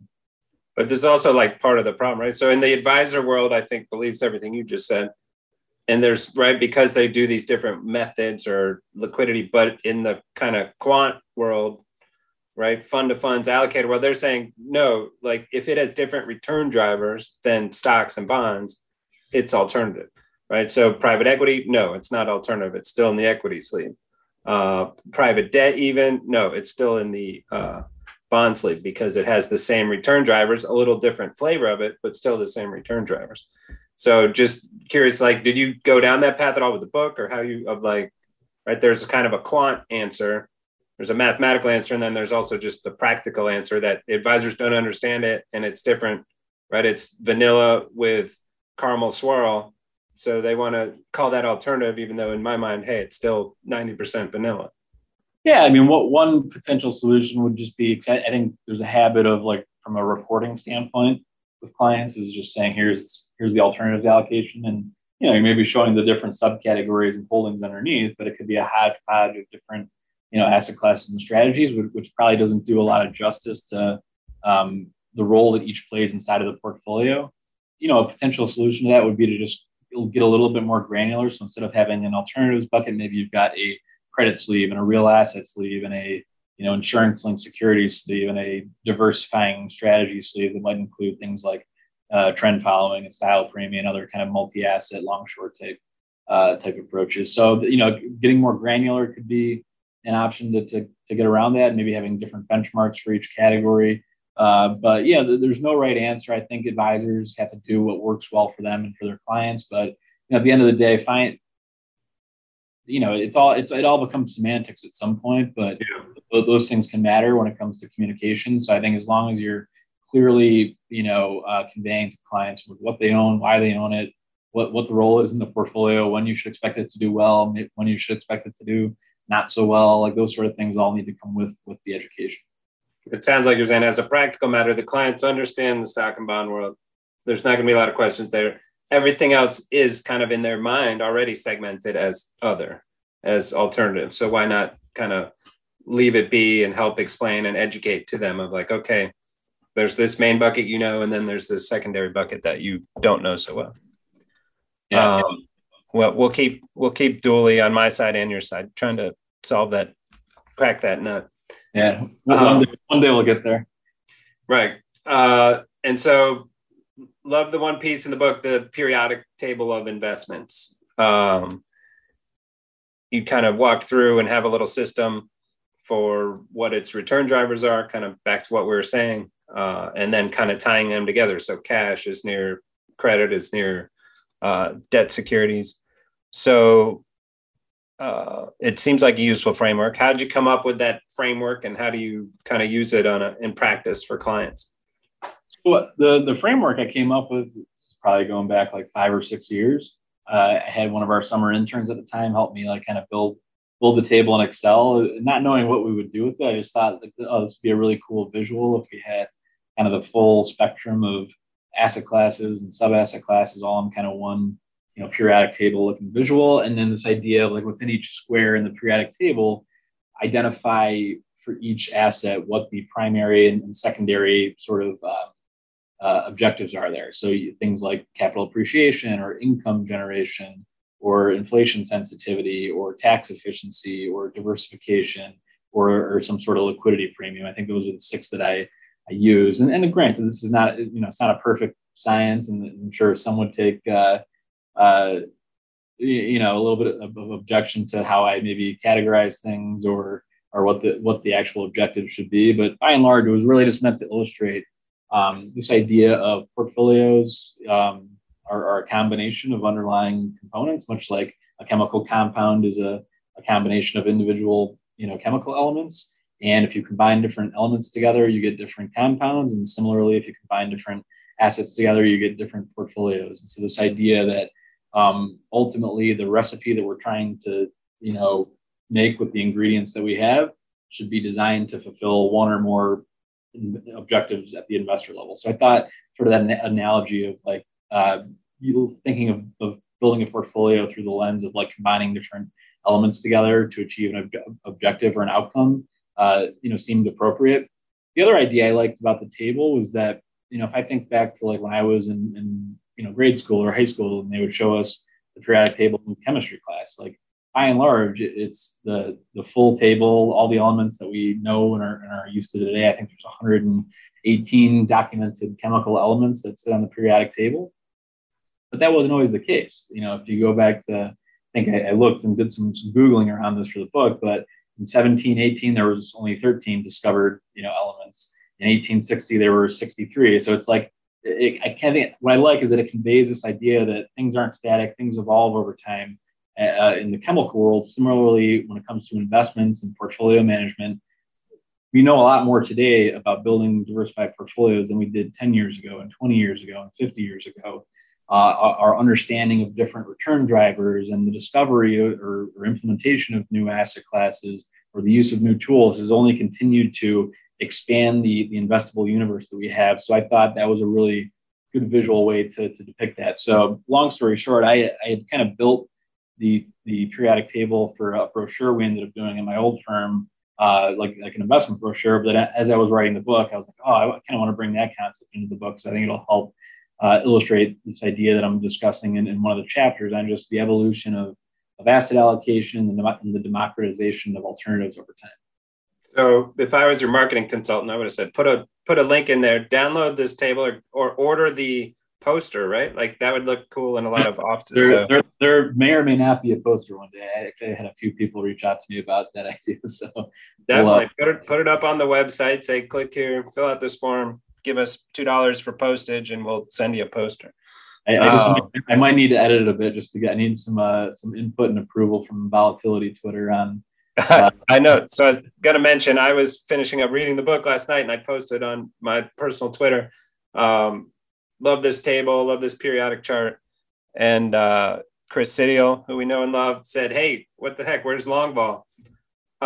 But this is also like part of the problem, right? So in the advisor world, I think believes everything you just said. And there's, right, because they do these different methods or liquidity, but in the kind of quant world, right, fund to funds allocated, well, they're saying, no, like if it has different return drivers than stocks and bonds, it's alternative. Right. So private equity, no, it's not alternative. It's still in the equity sleeve. Uh, private debt, even, no, it's still in the uh, bond sleeve because it has the same return drivers, a little different flavor of it, but still the same return drivers. So just curious, like, did you go down that path at all with the book or how you of like, right, there's a kind of a quant answer. There's a mathematical answer. And then there's also just the practical answer that advisors don't understand it. And it's different, right? It's vanilla with caramel swirl. So they want to call that alternative, even though in my mind, hey, it's still ninety percent vanilla. Yeah, I mean, what one potential solution would just be, I think there's a habit of like from a reporting standpoint with clients is just saying, here's here's the alternative allocation. And, you know, you may be showing the different subcategories and holdings underneath, but it could be a hodgepodge of different, you know, asset classes and strategies, which, which probably doesn't do a lot of justice to um, the role that each plays inside of the portfolio. You know, a potential solution to that would be to just it'll get a little bit more granular. So instead of having an alternatives bucket, maybe you've got a credit sleeve and a real asset sleeve and a, you know, insurance linked securities sleeve and a diversifying strategy sleeve that might include things like uh, trend following and style premium and other kind of multi-asset long short type uh, type approaches. So, you know, getting more granular could be an option to, to, to get around that, maybe having different benchmarks for each category. Uh, but yeah, th- there's no right answer. I think advisors have to do what works well for them and for their clients. But you know, at the end of the day, find you know, it's all it's it all becomes semantics at some point. But yeah. th- those things can matter when it comes to communication. So I think as long as you're clearly, you know, uh, conveying to clients what they own, why they own it, what, what the role is in the portfolio, when you should expect it to do well, when you should expect it to do not so well, like those sort of things all need to come with, with the education. It sounds like you're saying as a practical matter, the clients understand the stock and bond world. There's not going to be a lot of questions there. Everything else is kind of in their mind already segmented as other, as alternative. So why not kind of leave it be and help explain and educate to them of like, okay, there's this main bucket, you know, and then there's this secondary bucket that you don't know so well. Yeah. Um, well, we'll keep, we'll keep dually on my side and your side, trying to solve that, crack that nut. Yeah. One, um, day, one day we'll get there. Right. Uh, and so love the one piece in the book, the periodic table of investments. Um, you kind of walk through and have a little system for what its return drivers are, kind of back to what we were saying, uh, and then kind of tying them together. So cash is near, credit is near, uh, debt securities. So uh, it seems like a useful framework. How did you come up with that framework, and how do you kind of use it on a, in practice for clients? So the, the framework I came up with is probably going back like five or six years. Uh, I had one of our summer interns at the time help me like kind of build build the table in Excel, not knowing what we would do with it. I just thought, like, oh, this would be a really cool visual if we had kind of the full spectrum of asset classes and sub-asset classes all in kind of one, you know, periodic table looking visual. And then this idea of like within each square in the periodic table, identify for each asset what the primary and secondary sort of uh, uh, objectives are there. So things like capital appreciation or income generation, or inflation sensitivity, or tax efficiency, or diversification, or, or some sort of liquidity premium. I think those are the six that I, I use. And, and granted, this is not, you know, it's not a perfect science, and I'm sure some would take, uh, uh, you know, a little bit of, of objection to how I maybe categorize things, or or what the what the actual objective should be. But by and large, it was really just meant to illustrate um, this idea of portfolios. Um, are a combination of underlying components, much like a chemical compound is a, a combination of individual, you know, chemical elements. And if you combine different elements together, you get different compounds. And similarly, if you combine different assets together, you get different portfolios. And so this idea that um, ultimately the recipe that we're trying to, you know, make with the ingredients that we have should be designed to fulfill one or more objectives at the investor level. So I thought sort of that an- analogy of like, Uh, you thinking of, of building a portfolio through the lens of like combining different elements together to achieve an ob- objective or an outcome, uh, you know, seemed appropriate. The other idea I liked about the table was that, you know, if I think back to like when I was in, in you know, grade school or high school, and they would show us the periodic table in chemistry class, like by and large, it's the the full table, all the elements that we know and are, and are used to today. I think there's one hundred eighteen documented chemical elements that sit on the periodic table. But that wasn't always the case. You know, if you go back to, I think I, I looked and did some, some Googling around this for the book, but in seventeen eighteen, there was only thirteen discovered, you know, elements. In eighteen sixty, there were sixty-three. So it's like, it, I can't, what I like is that it conveys this idea that things aren't static, things evolve over time uh, in the chemical world. Similarly, when it comes to investments and portfolio management, we know a lot more today about building diversified portfolios than we did ten years ago and twenty years ago and fifty years ago. Uh, our understanding of different return drivers and the discovery or, or implementation of new asset classes or the use of new tools has only continued to expand the, the investable universe that we have. So I thought that was a really good visual way to, to depict that. So long story short, I, I had kind of built the, the periodic table for a brochure we ended up doing in my old firm, Uh, like, like an investment brochure. But as I was writing the book, I was like, oh, I kind of want to bring that concept into the book. So I think it'll help uh, illustrate this idea that I'm discussing in, in one of the chapters on just the evolution of, of asset allocation and the, and the democratization of alternatives over time. So if I was your marketing consultant, I would have said, put a put a link in there, download this table, or, or order the poster, right? Like that would look cool in a lot of offices. There, so. there, there may or may not be a poster one day. I actually had a few people reach out to me about that idea. So definitely put it, put it up on the website, say, click here, fill out this form, give us two dollars for postage, and we'll send you a poster. I, I, just, um, I might need to edit it a bit just to get, I need some, uh, some input and approval from Volatility Twitter on. Uh, I know. So I was going to mention, I was finishing up reading the book last night and I posted on my personal Twitter, um, love this table, love this periodic chart. And uh, Chris Sidio, who we know and love, said, hey, what the heck, where's Longball?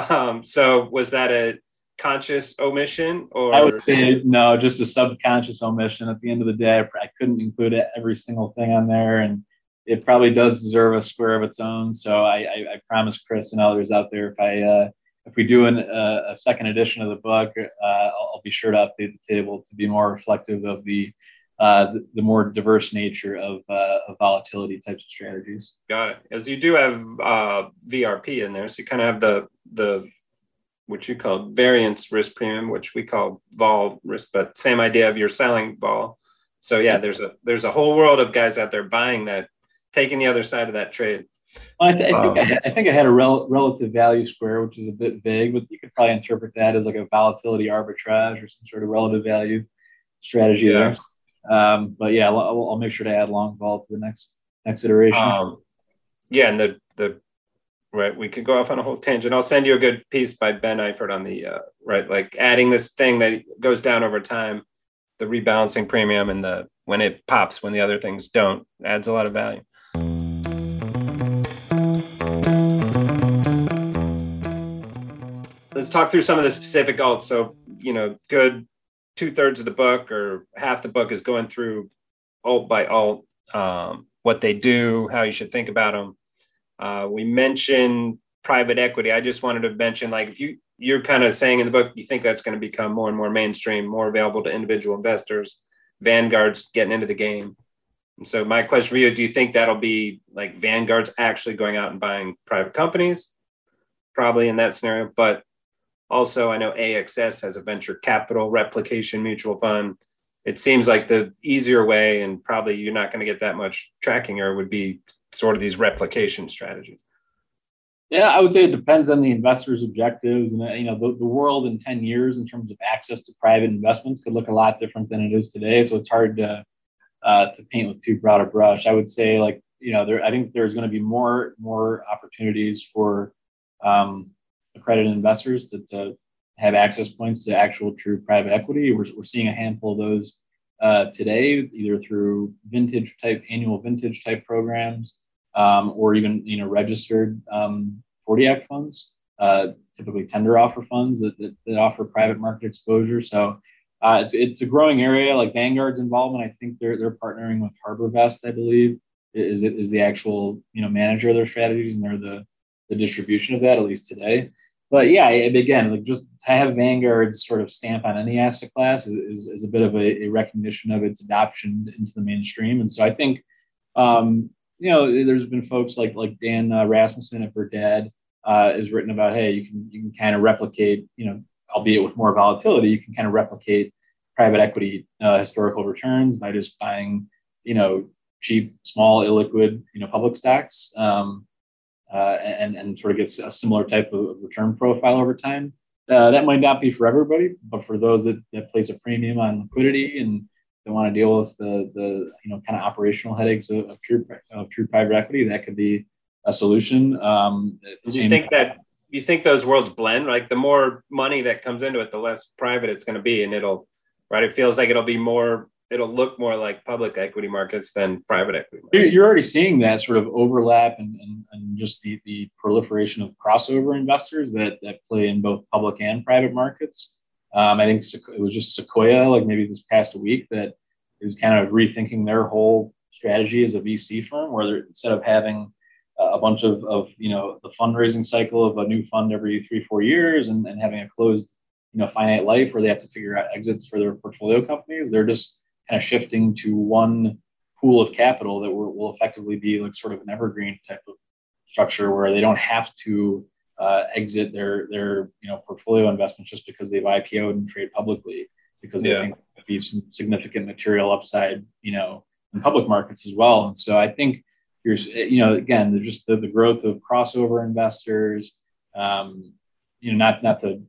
Um, so was that a conscious omission? Or I would say no, just a subconscious omission. At the end of the day, I couldn't include it, every single thing on there. And it probably does deserve a square of its own. So I, I, I promise Chris and others out there, if I uh, if we do an, uh, a second edition of the book, uh, I'll, I'll be sure to update the table to be more reflective of the uh, the, the more diverse nature of, uh, of volatility types of strategies. Got it. As you do have uh, V R P in there, so you kind of have the the what you call variance risk premium, which we call vol risk, but same idea of you're selling vol. So yeah, there's a there's a whole world of guys out there buying that, taking the other side of that trade. Well, I, th- I, think um, I, I think I had a rel- relative value square, which is a bit vague, but you could probably interpret that as like a volatility arbitrage or some sort of relative value strategy yeah. there. Um, but yeah, I'll, I'll make sure to add long vol to the next next iteration. Um, yeah, and the the right, we could go off on a whole tangent. I'll send you a good piece by Ben Eifert on the uh, right, like adding this thing that goes down over time, the rebalancing premium, and the when it pops when the other things don't, adds a lot of value. Let's talk through some of the specific alts. So, you know, good two thirds of the book or half the book is going through alt by alt, um, what they do, how you should think about them. Uh, we mentioned private equity. I just wanted to mention, like, if you, you're kind of saying in the book, you think that's going to become more and more mainstream, more available to individual investors, Vanguard's getting into the game. And so my question for you, do you think that'll be like Vanguard's actually going out and buying private companies? Probably in that scenario, but also, I know A X S has a venture capital replication mutual fund. It seems like the easier way, and probably you're not going to get that much tracking, or would be sort of these replication strategies. Yeah, I would say it depends on the investor's objectives. And, you know, the, the world in ten years in terms of access to private investments could look a lot different than it is today. So it's hard to uh, to paint with too broad a brush. I would say, like, you know, there, I think there's going to be more more opportunities for um accredited investors to, to have access points to actual true private equity. We're, we're seeing a handful of those uh, today, either through vintage type, annual vintage type programs, um, or even, you know, registered um, forty act funds, uh, typically tender offer funds that, that, that offer private market exposure. So uh, it's it's a growing area. Like Vanguard's involvement, I think they're they're partnering with HarborVest, I believe, is is the actual, you know, manager of their strategies, and they're the the distribution of that, at least today. But yeah, again, like, just to have Vanguard's sort of stamp on any asset class is, is a bit of a, a recognition of its adoption into the mainstream. And so I think, um, you know, there's been folks like like Dan uh, Rasmussen at Verdad uh, has written about, hey, you can you can kind of replicate, you know, albeit with more volatility, you can kind of replicate private equity uh, historical returns by just buying, you know, cheap, small, illiquid, you know, public stocks. Um, Uh, and, and sort of gets a similar type of return profile over time. Uh, that might not be for everybody, but for those that, that place a premium on liquidity and they want to deal with the, the you know, kind of operational headaches of, of, true, of true private equity, that could be a solution. Um, Do you think that you think those worlds blend? Like, the more money that comes into it, the less private it's going to be, and it'll right. It feels like it'll be more. It'll look more like public equity markets than private equity markets. You're already seeing that sort of overlap and, and, and just the, the proliferation of crossover investors that, that play in both public and private markets. Um, I think it was just Sequoia, like maybe this past week, that is kind of rethinking their whole strategy as a V C firm, where they're, instead of having a bunch of, of, you know, the fundraising cycle of a new fund every three, four years and, and having a closed, you know, finite life where they have to figure out exits for their portfolio companies, they're just kind of shifting to one pool of capital that will, will effectively be like sort of an evergreen type of structure, where they don't have to uh, exit their their you know portfolio investments just because they've I P O'd and trade publicly, because they yeah. think there'll be some significant material upside, you know, in public markets as well. And so I think here's you know again, there's just the, the growth of crossover investors. Um, you know, not not to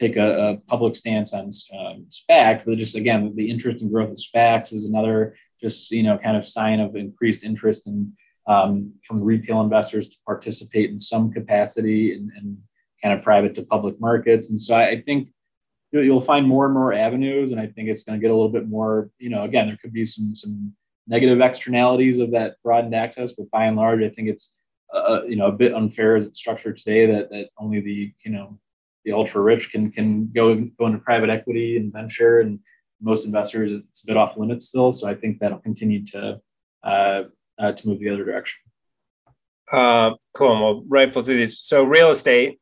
take a, a public stance on um, SPAC, but just, again, the interest and growth of SPACs is another just, you know, kind of sign of increased interest in, um, from retail investors to participate in some capacity in, in kind of private to public markets. And so I, I think you'll find more and more avenues, and I think it's going to get a little bit more, you know, again, there could be some some negative externalities of that broadened access, but by and large, I think it's uh, you know a bit unfair as it's structured today that that only the you know the ultra rich can can go go into private equity and venture, and most investors it's a bit off limits still. So I think that'll continue to uh, uh, to move the other direction. Uh, cool. Well, rifle through these. So real estate,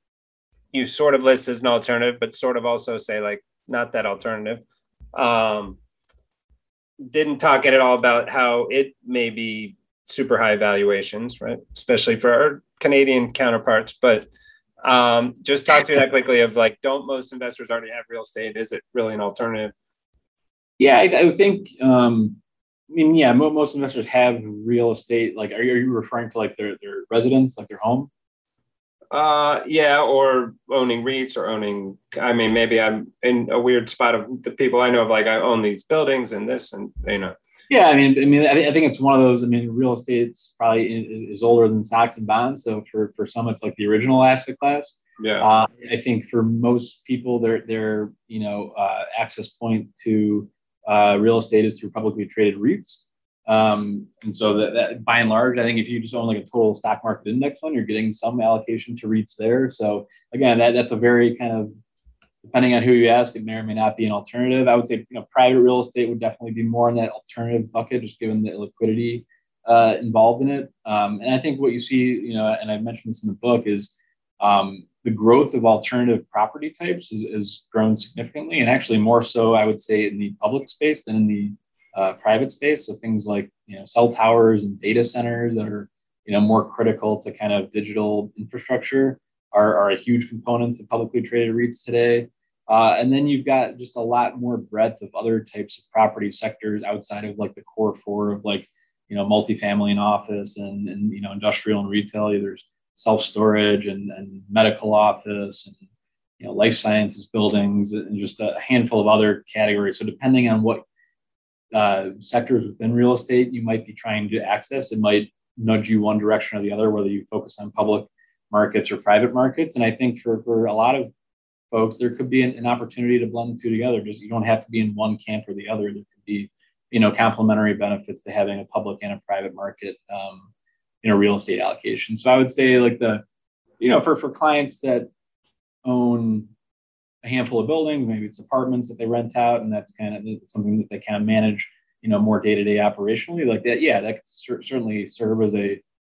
you sort of list as an alternative, but sort of also say like not that alternative. Um, didn't talk at all about how it may be super high valuations, right? Especially for our Canadian counterparts. But um, just talk through that quickly of like, don't most investors already have real estate? Is it really an alternative? Yeah, I, I think, um, I mean, yeah, most investors have real estate. Like, are you, are you referring to like their, their residence, like their home? Uh, yeah, or owning REITs or owning, I mean, maybe I'm in a weird spot of the people I know of, like I own these buildings and this and, you know. Yeah, I mean, I mean, I, th- I think it's one of those, I mean, real estate's probably is, is older than stocks and bonds. So for, for some, it's like the original asset class. Yeah. Uh, I think for most people, their, their you know, uh, access point to uh, real estate is through publicly traded REITs. Um, and so that, that by and large, I think if you just own like a total stock market index fund, you're getting some allocation to REITs there. So again, that, that's a very kind of, depending on who you ask, it may or may not be an alternative. I would say, you know, private real estate would definitely be more in that alternative bucket, just given the liquidity, uh, involved in it. Um, and I think what you see, you know, and I mentioned this in the book is, um, the growth of alternative property types is, is grown significantly, and actually more so, I would say, in the public space than in the Uh, private space. So things like, you know, cell towers and data centers that are, you know, more critical to kind of digital infrastructure are, are a huge component of publicly traded REITs today. Uh, and then you've got just a lot more breadth of other types of property sectors outside of like the core four of like, you know, multifamily and office and, and you know, industrial and retail. There's self-storage and, and medical office and, you know, life sciences buildings and just a handful of other categories. So depending on what Uh, sectors within real estate you might be trying to access, it might nudge you one direction or the other, whether you focus on public markets or private markets. And I think for, for a lot of folks, there could be an, an opportunity to blend the two together. Just you don't have to be in one camp or the other. There could be, you know, complementary benefits to having a public and a private market, um, you know, real estate allocation. So I would say like the, you know, for, for clients that own a handful of buildings, maybe it's apartments that they rent out, and that's kind of something that they kind of manage, you know, more day-to-day operationally like that. Yeah, that could cer- certainly serve as a,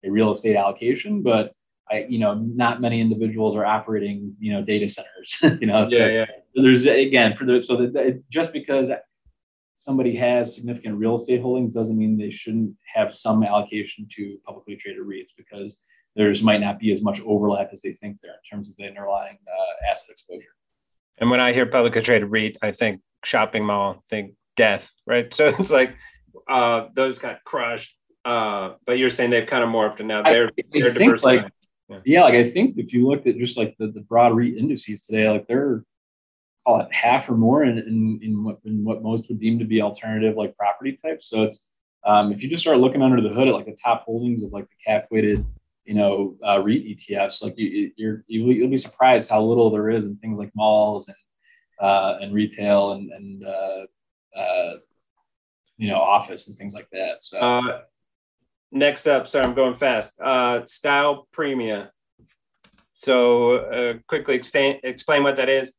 a real estate allocation, but I, you know, not many individuals are operating, you know, data centers, you know, so yeah, yeah. there's again, for the, so that it, just because somebody has significant real estate holdings doesn't mean they shouldn't have some allocation to publicly traded REITs, because there's might not be as much overlap as they think there in terms of the underlying uh, asset exposure. And when I hear publicly traded REIT, I think shopping mall, think death, right? So it's like uh, those got crushed, uh, but you're saying they've kind of morphed, and now they're, I, they're diversified. Like, yeah. yeah, like I think if you looked at just like the, the broad REIT indices today, like they're call it half or more in, in, in, what, in what most would deem to be alternative like property types. So it's um, if you just start looking under the hood at like the top holdings of like the cap weighted, you know, uh, REIT E T Fs, like you, you're, you'll be surprised how little there is in things like malls and, uh, and retail and, and, uh, uh, you know, office and things like that. So uh, next up, sorry, I'm going fast. Uh, style premia. So uh, quickly explain, explain what that is.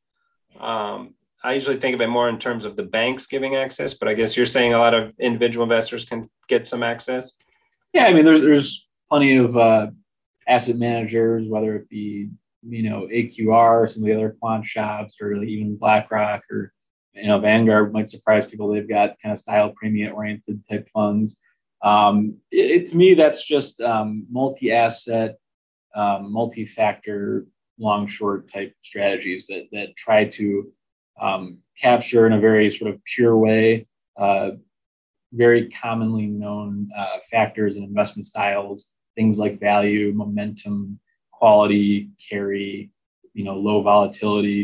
Um, I usually think of it more in terms of the banks giving access, but I guess you're saying a lot of individual investors can get some access. Yeah. I mean, there's, there's, plenty of uh, asset managers, whether it be, you know, A Q R or some of the other quant shops or even BlackRock or, you know, Vanguard might surprise people. They've got kind of style premia oriented type funds. Um, it, it, to me, that's just um, multi-asset, um, multi-factor, long short type strategies that that try to um, capture in a very sort of pure way uh, very commonly known uh, factors and investment styles. Things like value, momentum, quality, carry, you know, low volatility,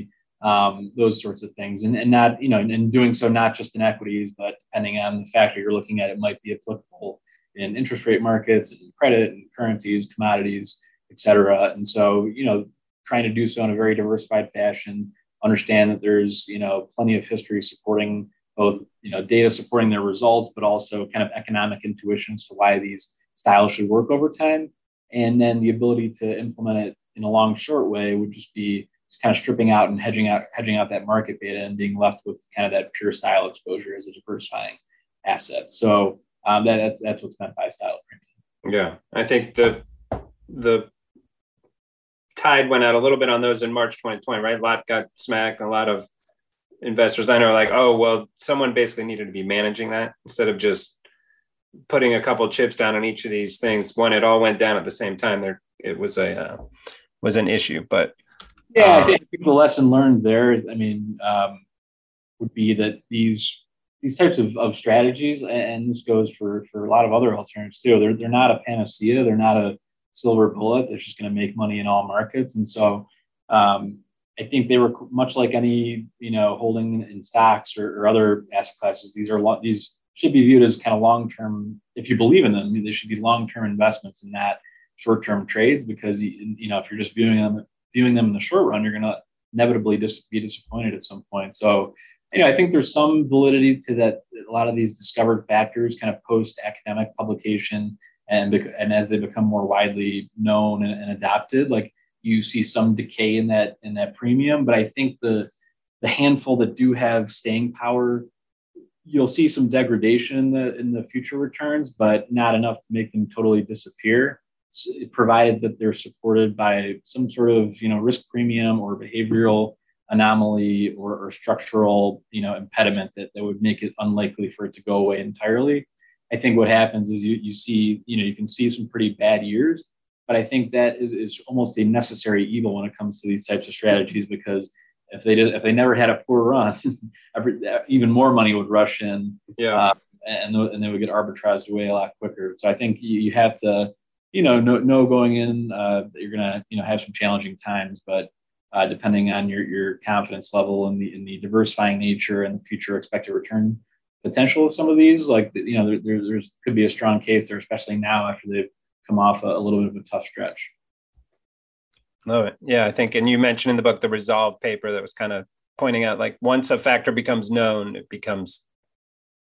um, those sorts of things. And, and not, you know, and, and doing so not just in equities, but depending on the factor you're looking at, it might be applicable in interest rate markets and credit and currencies, commodities, et cetera. And so, you know, trying to do so in a very diversified fashion, understand that there's, you know, plenty of history supporting both you know data supporting their results, but also kind of economic intuitions to why these styles should work over time. And then the ability to implement it in a long, short way would just be kind of stripping out and hedging out, hedging out that market beta and being left with kind of that pure style exposure as a diversifying asset. So um, that, that's, that's what's meant by style premium. Yeah. I think the, the tide went out a little bit on those in March twenty twenty, right? A lot got smacked. A lot of investors I know are like, oh, well, someone basically needed to be managing that instead of just putting a couple chips down on each of these things. When it all went down at the same time, there, it was a, uh, was an issue, but yeah, I think the lesson learned there, I mean, um, would be that these these types of, of strategies, and this goes for, for a lot of other alternatives too, they're, they're not a panacea, they're not a silver bullet that's just going to make money in all markets. And so um, I think they were much like any, you know, holding in stocks or, or other asset classes, these are lo- these should be viewed as kind of long-term, if you believe in them, they should be long-term investments and not short-term trades, because, you know, if you're just viewing them viewing them in the short run, you're going to inevitably just be disappointed at some point. So, you know, I think there's some validity to that. A lot of these discovered factors kind of post-academic publication and, and as they become more widely known and, and adopted, like you see some decay in that, in that premium. But I think the, the handful that do have staying power, you'll see some degradation in the, in the future returns, but not enough to make them totally disappear, provided that they're supported by some sort of, you know, risk premium or behavioral anomaly or, or structural, you know, impediment that, that would make it unlikely for it to go away entirely. I think what happens is you, you see, you know, you can see some pretty bad years, but I think that is, is almost a necessary evil when it comes to these types of strategies, because if they did, if they never had a poor run, every, even more money would rush in, yeah, uh, and, and they would get arbitraged away a lot quicker. So I think you, you have to, you know, no, no going in uh, that you're going to, you know, have some challenging times, but uh, depending on your, your confidence level and the, in the diversifying nature and the future expected return potential of some of these, like, you know, there, there there's, could be a strong case there, especially now after they've come off a, a little bit of a tough stretch. Love it. Yeah, I think, and you mentioned in the book, the Resolve paper that was kind of pointing out, like, once a factor becomes known, it becomes,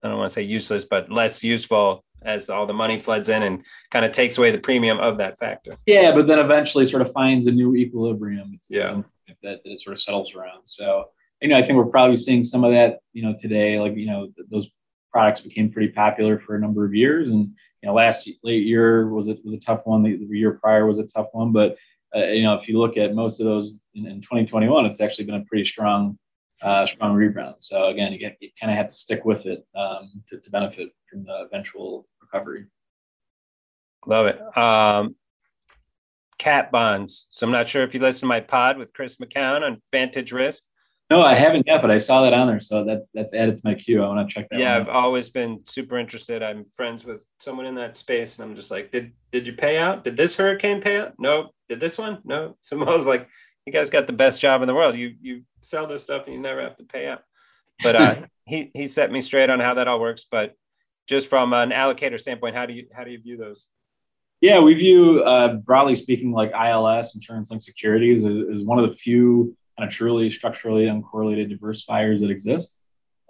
I don't want to say useless, but less useful as all the money floods in and kind of takes away the premium of that factor. Yeah, but then eventually sort of finds a new equilibrium. It's, yeah, that, that it sort of settles around. So, you know, I think we're probably seeing some of that, you know, today, like, you know, th- those products became pretty popular for a number of years. And, you know, last late year was a, was a tough one. The, the year prior was a tough one. But, uh, you know, if you look at most of those in, in twenty twenty-one, it's actually been a pretty strong Uh, strong rebound. So again, you, you kind of have to stick with it um, to, to benefit from the eventual recovery. Love it. Um, cat bonds. So I'm not sure if you listened to my pod with Chris McCown on Vantage Risk. No, I haven't yet, but I saw that on there. So that's, that's added to my queue. I want to check that Yeah, out. I've always been super interested. I'm friends with someone in that space and I'm just like, did, did you pay out? Did this hurricane pay out? No. Did this one? No. So I was like, you guys got the best job in the world. You you sell this stuff and you never have to pay up. But uh, he he set me straight on how that all works. But just from an allocator standpoint, how do you how do you view those? Yeah, we view uh, broadly speaking, like I L S, insurance-linked securities, is, is one of the few kind of truly structurally uncorrelated diversifiers that exist.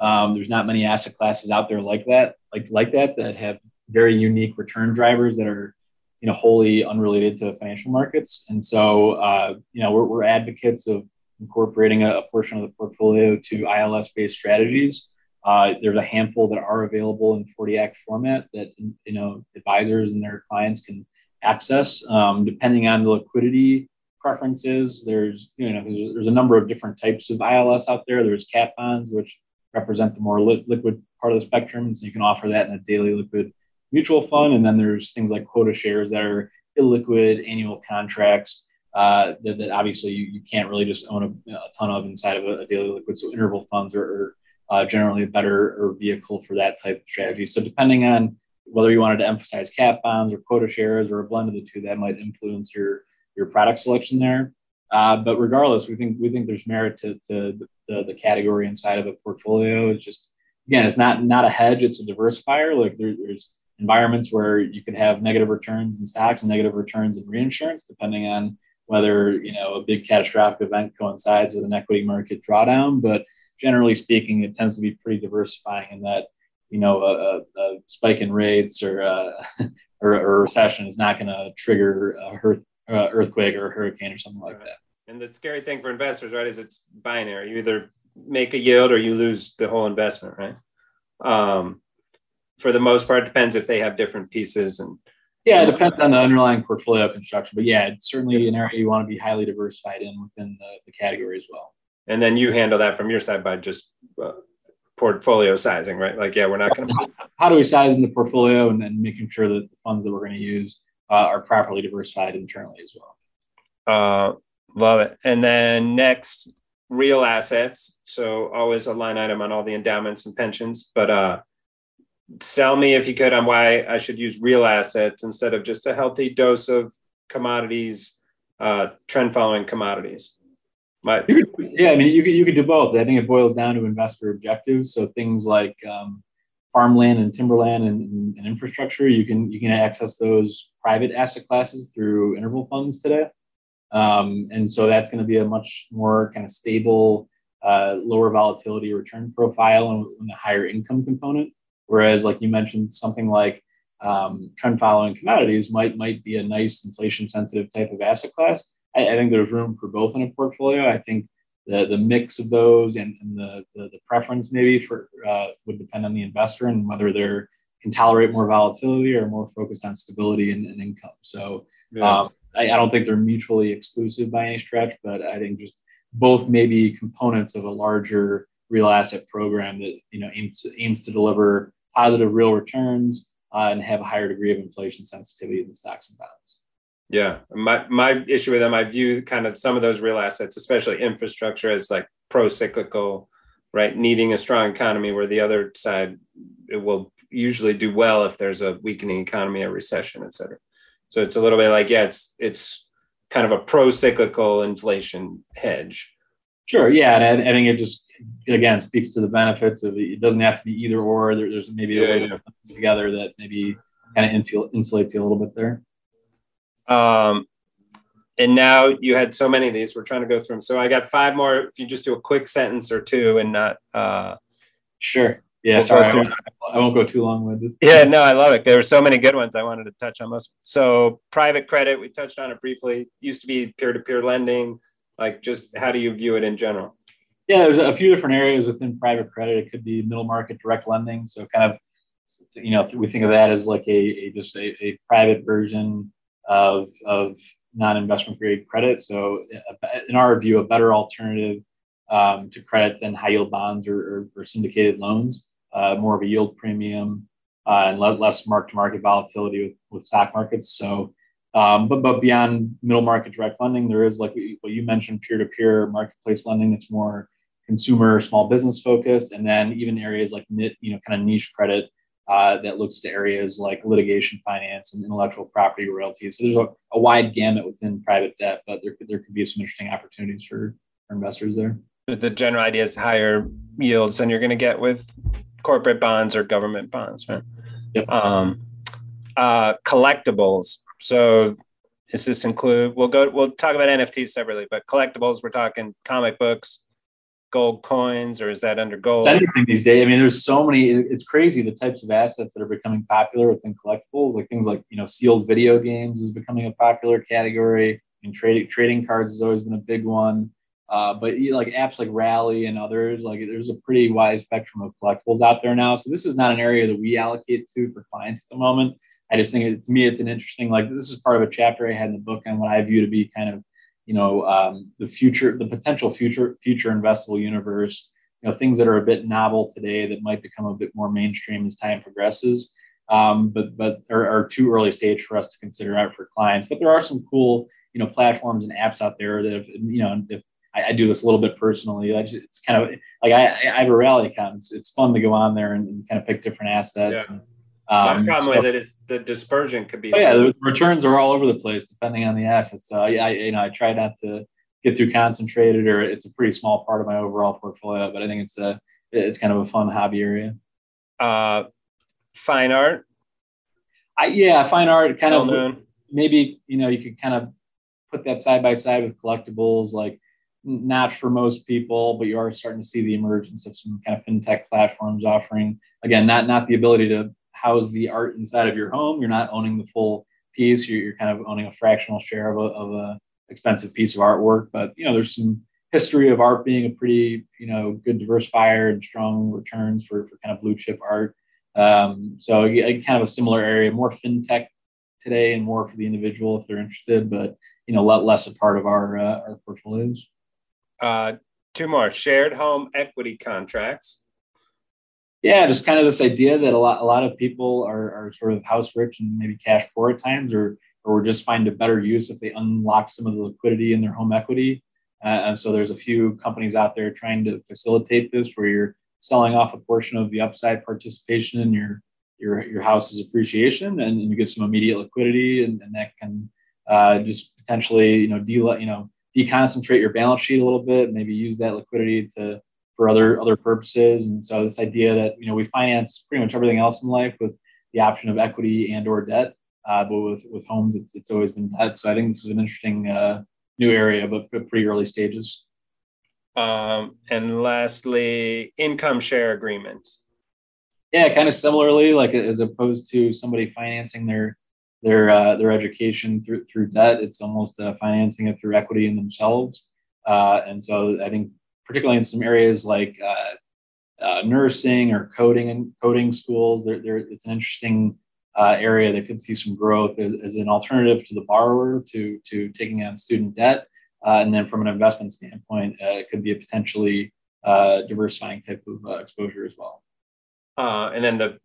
Um, there's not many asset classes out there like that, like like that that have very unique return drivers that are, you know, wholly unrelated to financial markets. And so, uh, you know, we're, we're advocates of incorporating a, a portion of the portfolio to I L S-based strategies. Uh, there's a handful that are available in forty Act format that, you know, advisors and their clients can access. Um, depending on the liquidity preferences, there's, you know, there's, there's a number of different types of I L S out there. There's cat bonds, which represent the more li- liquid part of the spectrum. So you can offer that in a daily liquid mutual fund. And then there's things like quota shares that are illiquid annual contracts uh, that, that obviously you, you can't really just own a, a ton of inside of a, a daily liquid. So interval funds are uh, generally a better or vehicle for that type of strategy. So depending on whether you wanted to emphasize cat bonds or quota shares or a blend of the two, that might influence your, your product selection there. Uh, but regardless, we think we think there's merit to, to the, the, the category inside of a portfolio. It's just, again, it's not not a hedge, it's a diversifier. Like there, there's environments where you could have negative returns in stocks and negative returns in reinsurance, depending on whether, you know, a big catastrophic event coincides with an equity market drawdown. But generally speaking, it tends to be pretty diversifying in that, you know, a, a spike in rates or, uh, or, or a recession is not going to trigger a earth, uh, earthquake or a hurricane or something like right. that. And the scary thing for investors, right, is it's binary. You either make a yield or you lose the whole investment, right? Um, for the most part, it depends if they have different pieces. And yeah, it depends on the underlying portfolio construction. But yeah, it's certainly an area you want to be highly diversified in within the, the category as well. And then you handle that from your side by just uh, portfolio sizing, right? Like, yeah, we're not going to... How, how do we size in the portfolio and then making sure that the funds that we're going to use uh, are properly diversified internally as well. Uh, love it. And then next, real assets. So always a line item on all the endowments and pensions, but... Uh, Sell me, if you could, on why I should use real assets instead of just a healthy dose of commodities, uh, trend-following commodities. My- you could, yeah, I mean, you could, you could do both. I think it boils down to investor objectives. So things like um, farmland and timberland and, and infrastructure, you can you can access those private asset classes through interval funds today. Um, and so that's going to be a much more kind of stable, uh, lower volatility return profile and, and a higher income component. Whereas, like you mentioned, something like um, trend-following commodities might might be a nice inflation-sensitive type of asset class. I, I think there's room for both in a portfolio. I think the the mix of those and, and the, the the preference maybe for uh, would depend on the investor and whether they can tolerate more volatility or more focused on stability and, and income. So yeah. um, I, I don't think they're mutually exclusive by any stretch, but I think just both may be components of a larger real asset program that you know aims to, aims to deliver positive real returns uh, and have a higher degree of inflation sensitivity than stocks and bonds. Yeah, my my issue with them, I view kind of some of those real assets, especially infrastructure, as like pro-cyclical, right? Needing a strong economy, where the other side, it will usually do well if there's a weakening economy, a recession, et cetera. So it's a little bit like, yeah, it's it's kind of a pro-cyclical inflation hedge. Sure, yeah, and I, I think it just, again, speaks to the benefits of it doesn't have to be either or. There, there's maybe a yeah, way yeah. to put them together that maybe kind of insul- insulates you a little bit there. Um, and now you had so many of these. We're trying to go through them. So I got five more. If you just do a quick sentence or two and not. Uh, sure. Yeah, we'll sorry. I won't, I won't go too long with it. Yeah, no, I love it. There were so many good ones I wanted to touch on most. So private credit, we touched on it briefly. Used to be peer-to-peer lending. Like, just how do you view it in general? Yeah, there's a few different areas within private credit. It could be middle market direct lending. So kind of, you know, we think of that as like a, a just a, a private version of of non-investment grade credit. So in our view, a better alternative um, to credit than high yield bonds or, or, or syndicated loans, uh, more of a yield premium uh, and less mark-to-market volatility with, with stock markets. So Um, but, but beyond middle market direct lending, there is, like what you mentioned, peer-to-peer marketplace lending. It's more consumer, small business focused. And then even areas like, you know, kind of niche credit uh, that looks to areas like litigation finance and intellectual property royalties. So there's a, a wide gamut within private debt, but there could, there could be some interesting opportunities for, for investors there. The general idea is higher yields than you're going to get with corporate bonds or government bonds, right? Yep. Um, uh, collectibles. So does this include, we'll go, we'll talk about N F Ts separately, but collectibles, we're talking comic books, gold coins, or is that under gold? It's anything these days. I mean, there's so many, it's crazy the types of assets that are becoming popular within collectibles, like things like, you know, sealed video games is becoming a popular category. I mean, trading, trading cards has always been a big one. Uh, but you know, like apps like Rally and others, like there's a pretty wide spectrum of collectibles out there now. So this is not an area that we allocate to for clients at the moment. I just think it, to me, it's an interesting, like, this is part of a chapter I had in the book on what I view to be kind of, you know, um, the future, the potential future, future investable universe, you know, things that are a bit novel today that might become a bit more mainstream as time progresses, um, but but are, are too early stage for us to consider out for clients. But there are some cool, you know, platforms and apps out there that, if, you know, if I, I do this a little bit personally, I just, it's kind of like I, I have a Rally account. It's, it's fun to go on there and, and kind of pick different assets. Yeah. And, Um, My problem so, with it is the dispersion could be. Oh yeah, the returns are all over the place depending on the assets. So yeah, I, you know, I try not to get too concentrated, or it's a pretty small part of my overall portfolio. But I think it's a, it's kind of a fun hobby area. Uh, fine art. I, yeah, fine art kind well of known. Maybe you know you could kind of put that side by side with collectibles, like not for most people, but you are starting to see the emergence of some kind of fintech platforms offering, again, not, not the ability to house the art inside of your home. You're not owning the full piece. You're, you're kind of owning a fractional share of a, of a expensive piece of artwork, but you know, there's some history of art being a pretty, you know, good diversifier and strong returns for, for kind of blue chip art. Um, so yeah, kind of a similar area, more fintech today and more for the individual if they're interested, but you know, let less a part of our, uh, our portfolios. Uh, two more: shared home equity contracts. Yeah, just kind of this idea that a lot, a lot of people are, are sort of house rich and maybe cash poor at times, or, or just find a better use if they unlock some of the liquidity in their home equity. Uh, and so there's a few companies out there trying to facilitate this, where you're selling off a portion of the upside participation in your, your, your house's appreciation, and, and you get some immediate liquidity, and, and that can uh, just potentially, you know, de- you know, deconcentrate your balance sheet a little bit, maybe use that liquidity to, for other, other purposes. And so this idea that, you know, we finance pretty much everything else in life with the option of equity and or debt, uh, but with, with homes, it's, it's always been debt. So I think this is an interesting uh, new area, but pretty early stages. Um, and lastly, income share agreements. Yeah, kind of similarly, like as opposed to somebody financing their their uh, their education through through debt, it's almost uh, financing it through equity in themselves. Uh, and so I think particularly in some areas like uh, uh, nursing or coding and coding schools, they're, they're, it's an interesting uh, area that could see some growth as, as an alternative to the borrower to to taking on student debt. Uh, and then from an investment standpoint, uh, it could be a potentially uh, diversifying type of uh, exposure as well. Uh, and then the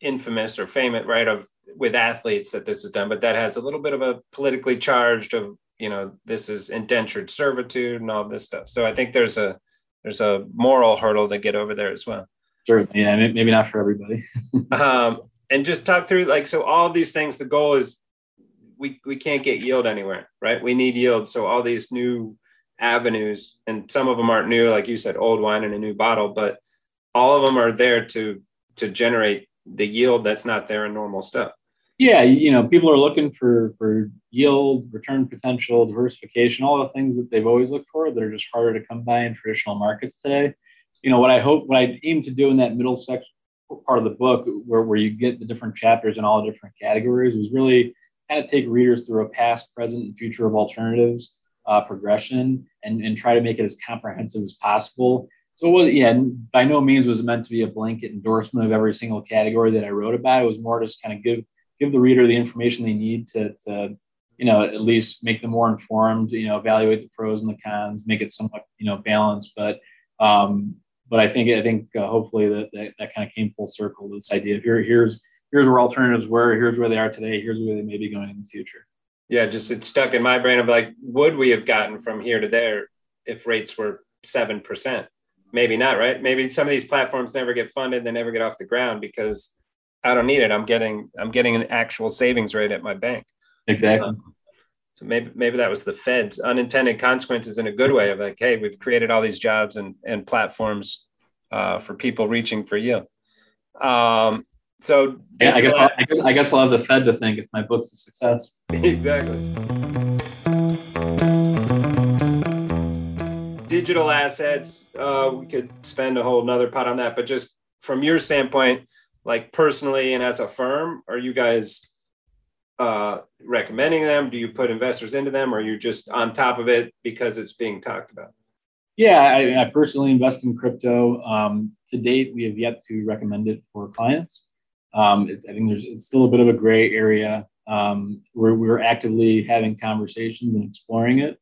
infamous or famous, right, of with athletes that this is done, but that has a little bit of a politically charged of, you know, this is indentured servitude and all this stuff. So I think there's a there's a moral hurdle to get over there as well. Sure. Yeah, maybe not for everybody. um, and just talk through, like, so all of these things, the goal is, We, we can't get yield anywhere, right? We need yield. So all these new avenues, and some of them aren't new, like you said, old wine in a new bottle, but all of them are there to to generate the yield that's not there in normal stuff. Yeah, you know, people are looking for, for yield, return potential, diversification, all the things that they've always looked for that are just harder to come by in traditional markets today. You know, what I hope, what I aim to do in that middle section part of the book, where, where you get the different chapters in all the different categories, was really kind of take readers through a past, present, and future of alternatives uh, progression, and, and try to make it as comprehensive as possible. So it was, yeah, by no means was it meant to be a blanket endorsement of every single category that I wrote about. It was more just kind of give give the reader the information they need to, to you know, at least make them more informed, you know, evaluate the pros and the cons, make it somewhat, you know, balanced. But um, but I think I think uh, hopefully that, that that kind of came full circle to this idea of here here's. Here's where alternatives were, here's where they are today, here's where they may be going in the future. Yeah, just it's stuck in my brain of like, would we have gotten from here to there if rates were seven percent? Maybe not, right? Maybe some of these platforms never get funded, they never get off the ground because I don't need it. I'm getting I'm getting an actual savings rate at my bank. Exactly. Um, so maybe maybe that was the Fed's unintended consequences in a good way of like, hey, we've created all these jobs and, and platforms uh, for people reaching for yield. Um, So yeah, I guess, have- I, guess, I guess I'll have the Fed to think if my book's a success. Exactly. Digital assets, uh, we could spend a whole nother pot on that, but just from your standpoint, like personally and as a firm, are you guys uh, recommending them? Do you put investors into them, or are you just on top of it because it's being talked about? Yeah, I, I personally invest in crypto. Um, to date, we have yet to recommend it for clients. Um, it's, I think there's it's still a bit of a gray area um, where we're actively having conversations and exploring it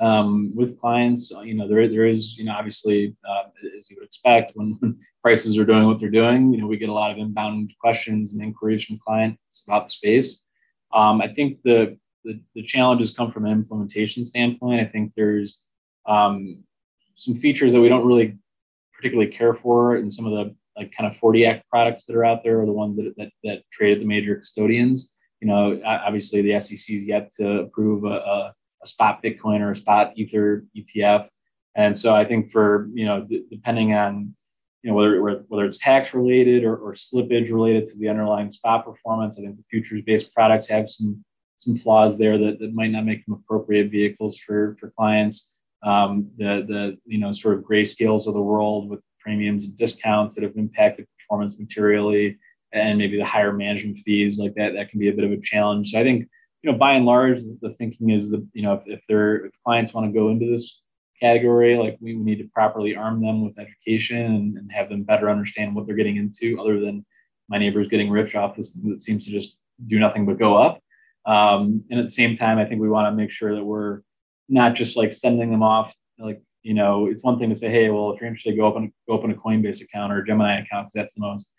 um, with clients. You know, there there is, you know, obviously, uh, as you would expect, when, when prices are doing what they're doing, you know, we get a lot of inbound questions and inquiries from clients about the space. Um, I think the, the the challenges come from an implementation standpoint. I think there's um, some features that we don't really particularly care for in some of the like kind of forty act products that are out there, or the ones that, that, that trade at the major custodians. You know, obviously the S E C is yet to approve a, a, a spot Bitcoin or a spot Ether E T F. And so I think for, you know, d- depending on, you know, whether, whether it's tax related or, or slippage related to the underlying spot performance, I think the futures based products have some, some flaws there that, that might not make them appropriate vehicles for, for clients. um, the, the, you know, sort of grayscales of the world with premiums and discounts that have impacted performance materially, and maybe the higher management fees like that, that can be a bit of a challenge. So I think, you know, by and large, the thinking is that, you know, if, if they're, if clients want to go into this category, like we need to properly arm them with education and, and have them better understand what they're getting into, other than my neighbor's getting rich off this thing that seems to just do nothing but go up. Um, and at the same time, I think we want to make sure that we're not just like sending them off. Like, you know, it's one thing to say, hey, well, if you're interested, go open, go open a Coinbase account or a Gemini account, because that's the most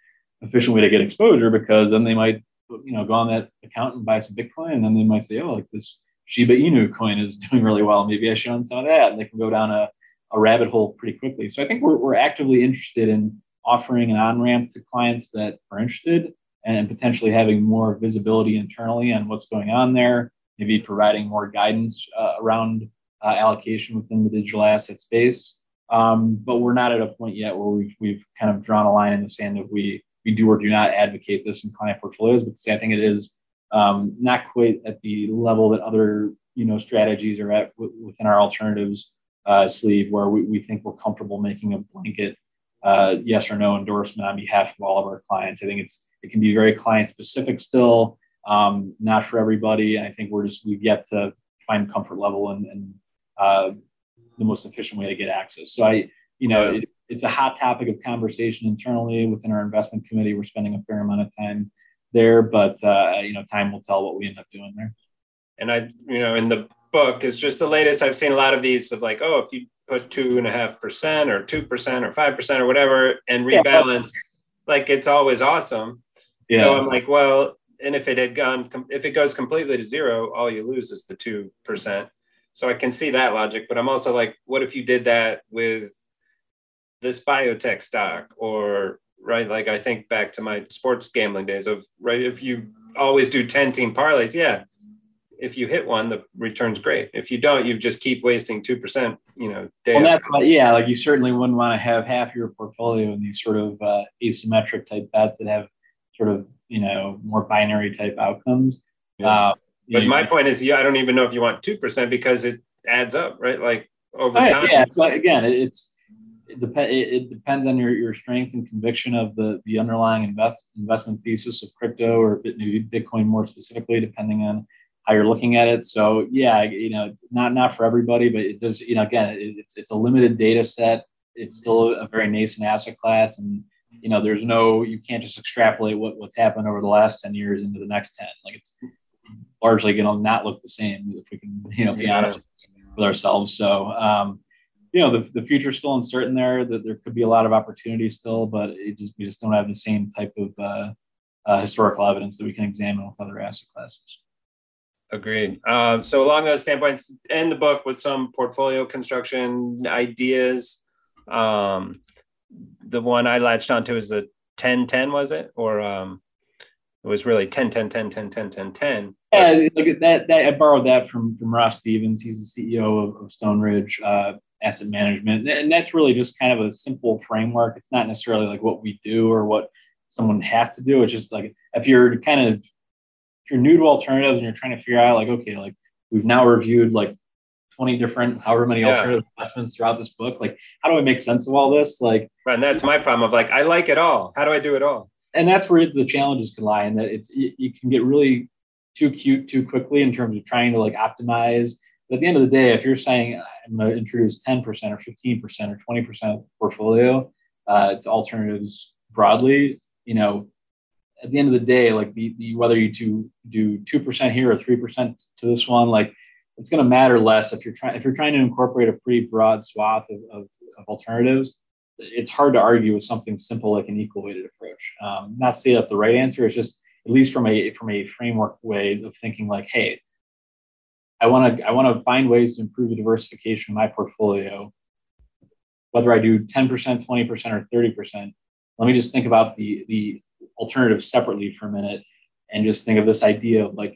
efficient way to get exposure, because then they might, you know, go on that account and buy some Bitcoin. And then they might say, oh, like this Shiba Inu coin is doing really well. Maybe I should own some of that. And they can go down a, a rabbit hole pretty quickly. So I think we're, we're actively interested in offering an on-ramp to clients that are interested, and potentially having more visibility internally on what's going on there, maybe providing more guidance uh, around uh, allocation within the digital asset space. Um, but we're not at a point yet where we've, we've kind of drawn a line in the sand that we, we do or do not advocate this in client portfolios. But say, I think it is um, not quite at the level that other, you know, strategies are at w- within our alternatives uh, sleeve, where we, we think we're comfortable making a blanket uh, yes or no endorsement on behalf of all of our clients. I think it's, it can be very client specific still, um, not for everybody. And I think we're just, we've yet to find comfort level and, and uh, the most efficient way to get access. So I, you know, it, it's a hot topic of conversation internally within our investment committee. We're spending a fair amount of time there, but uh, you know, time will tell what we end up doing there. And I, you know, in the book is just the latest. I've seen a lot of these of like, oh, if you put two and a half percent or two percent or five percent or whatever, and rebalance, yeah, like it's always awesome. Yeah. So I'm like, well, and if it had gone, if it goes completely to zero, all you lose is the two percent. So I can see that logic, but I'm also like, what if you did that with this biotech stock, or, right? Like, I think back to my sports gambling days of, right, if you always do ten team parlays, yeah, if you hit one, the return's great. If you don't, you just keep wasting two percent, you know, day. Well, that's like, yeah, like you certainly wouldn't want to have half your portfolio in these sort of uh, asymmetric type bets that have sort of, you know, more binary type outcomes. Yeah. Uh, but know, my point is, yeah, I don't even know if you want two percent, because it adds up, right? Like over right, time. Yeah. So again, it, it's, it, dep- it depends on your, your strength and conviction of the, the underlying invest, investment thesis of crypto or Bitcoin more specifically, depending on how you're looking at it. So yeah, you know, not, not for everybody, but it does, you know, again, it, it's, it's a limited data set. It's still a very nascent asset class, and, you know, there's no, you can't just extrapolate what, what's happened over the last ten years into the next ten. Like, it's largely going to not look the same, if we can, you know, be yeah. honest with ourselves. So, um, you know, the, the future's still uncertain there, that there could be a lot of opportunities still, but it just, we just don't have the same type of uh, uh, historical evidence that we can examine with other asset classes. Agreed. Um, so along those standpoints, end the book with some portfolio construction ideas. Um, The one I latched onto is the ten ten, was it? Or um, it was really ten ten ten ten ten ten ten ten. Yeah, look at that, that. I borrowed that from from Ross Stevens. He's the C E O of, of Stone Ridge uh, Asset Management. And that's really just kind of a simple framework. It's not necessarily like what we do or what someone has to do. It's just like, if you're kind of, if you're new to alternatives and you're trying to figure out like, okay, like we've now reviewed like twenty different, however many yeah. alternative investments throughout this book. Like, how do I make sense of all this? Like, right, and that's my problem of like, I like it all. How do I do it all? And that's where the challenges can lie, in that it's, you, you can get really too cute too quickly in terms of trying to like optimize. But at the end of the day, if you're saying I'm going to introduce ten percent or fifteen percent or twenty percent of the portfolio uh, to alternatives broadly, you know, at the end of the day, like the, the whether you do, do two percent here or three percent to this one, like, it's going to matter less if you're trying if you're trying to incorporate a pretty broad swath of, of, of alternatives. It's hard to argue with something simple like an equal weighted approach. Um, not to say that's the right answer. It's just, at least from a from a framework way of thinking, like, hey, I want to I want to find ways to improve the diversification of my portfolio. Whether I do ten percent, twenty percent, or thirty percent, let me just think about the the alternative separately for a minute, and just think of this idea of like,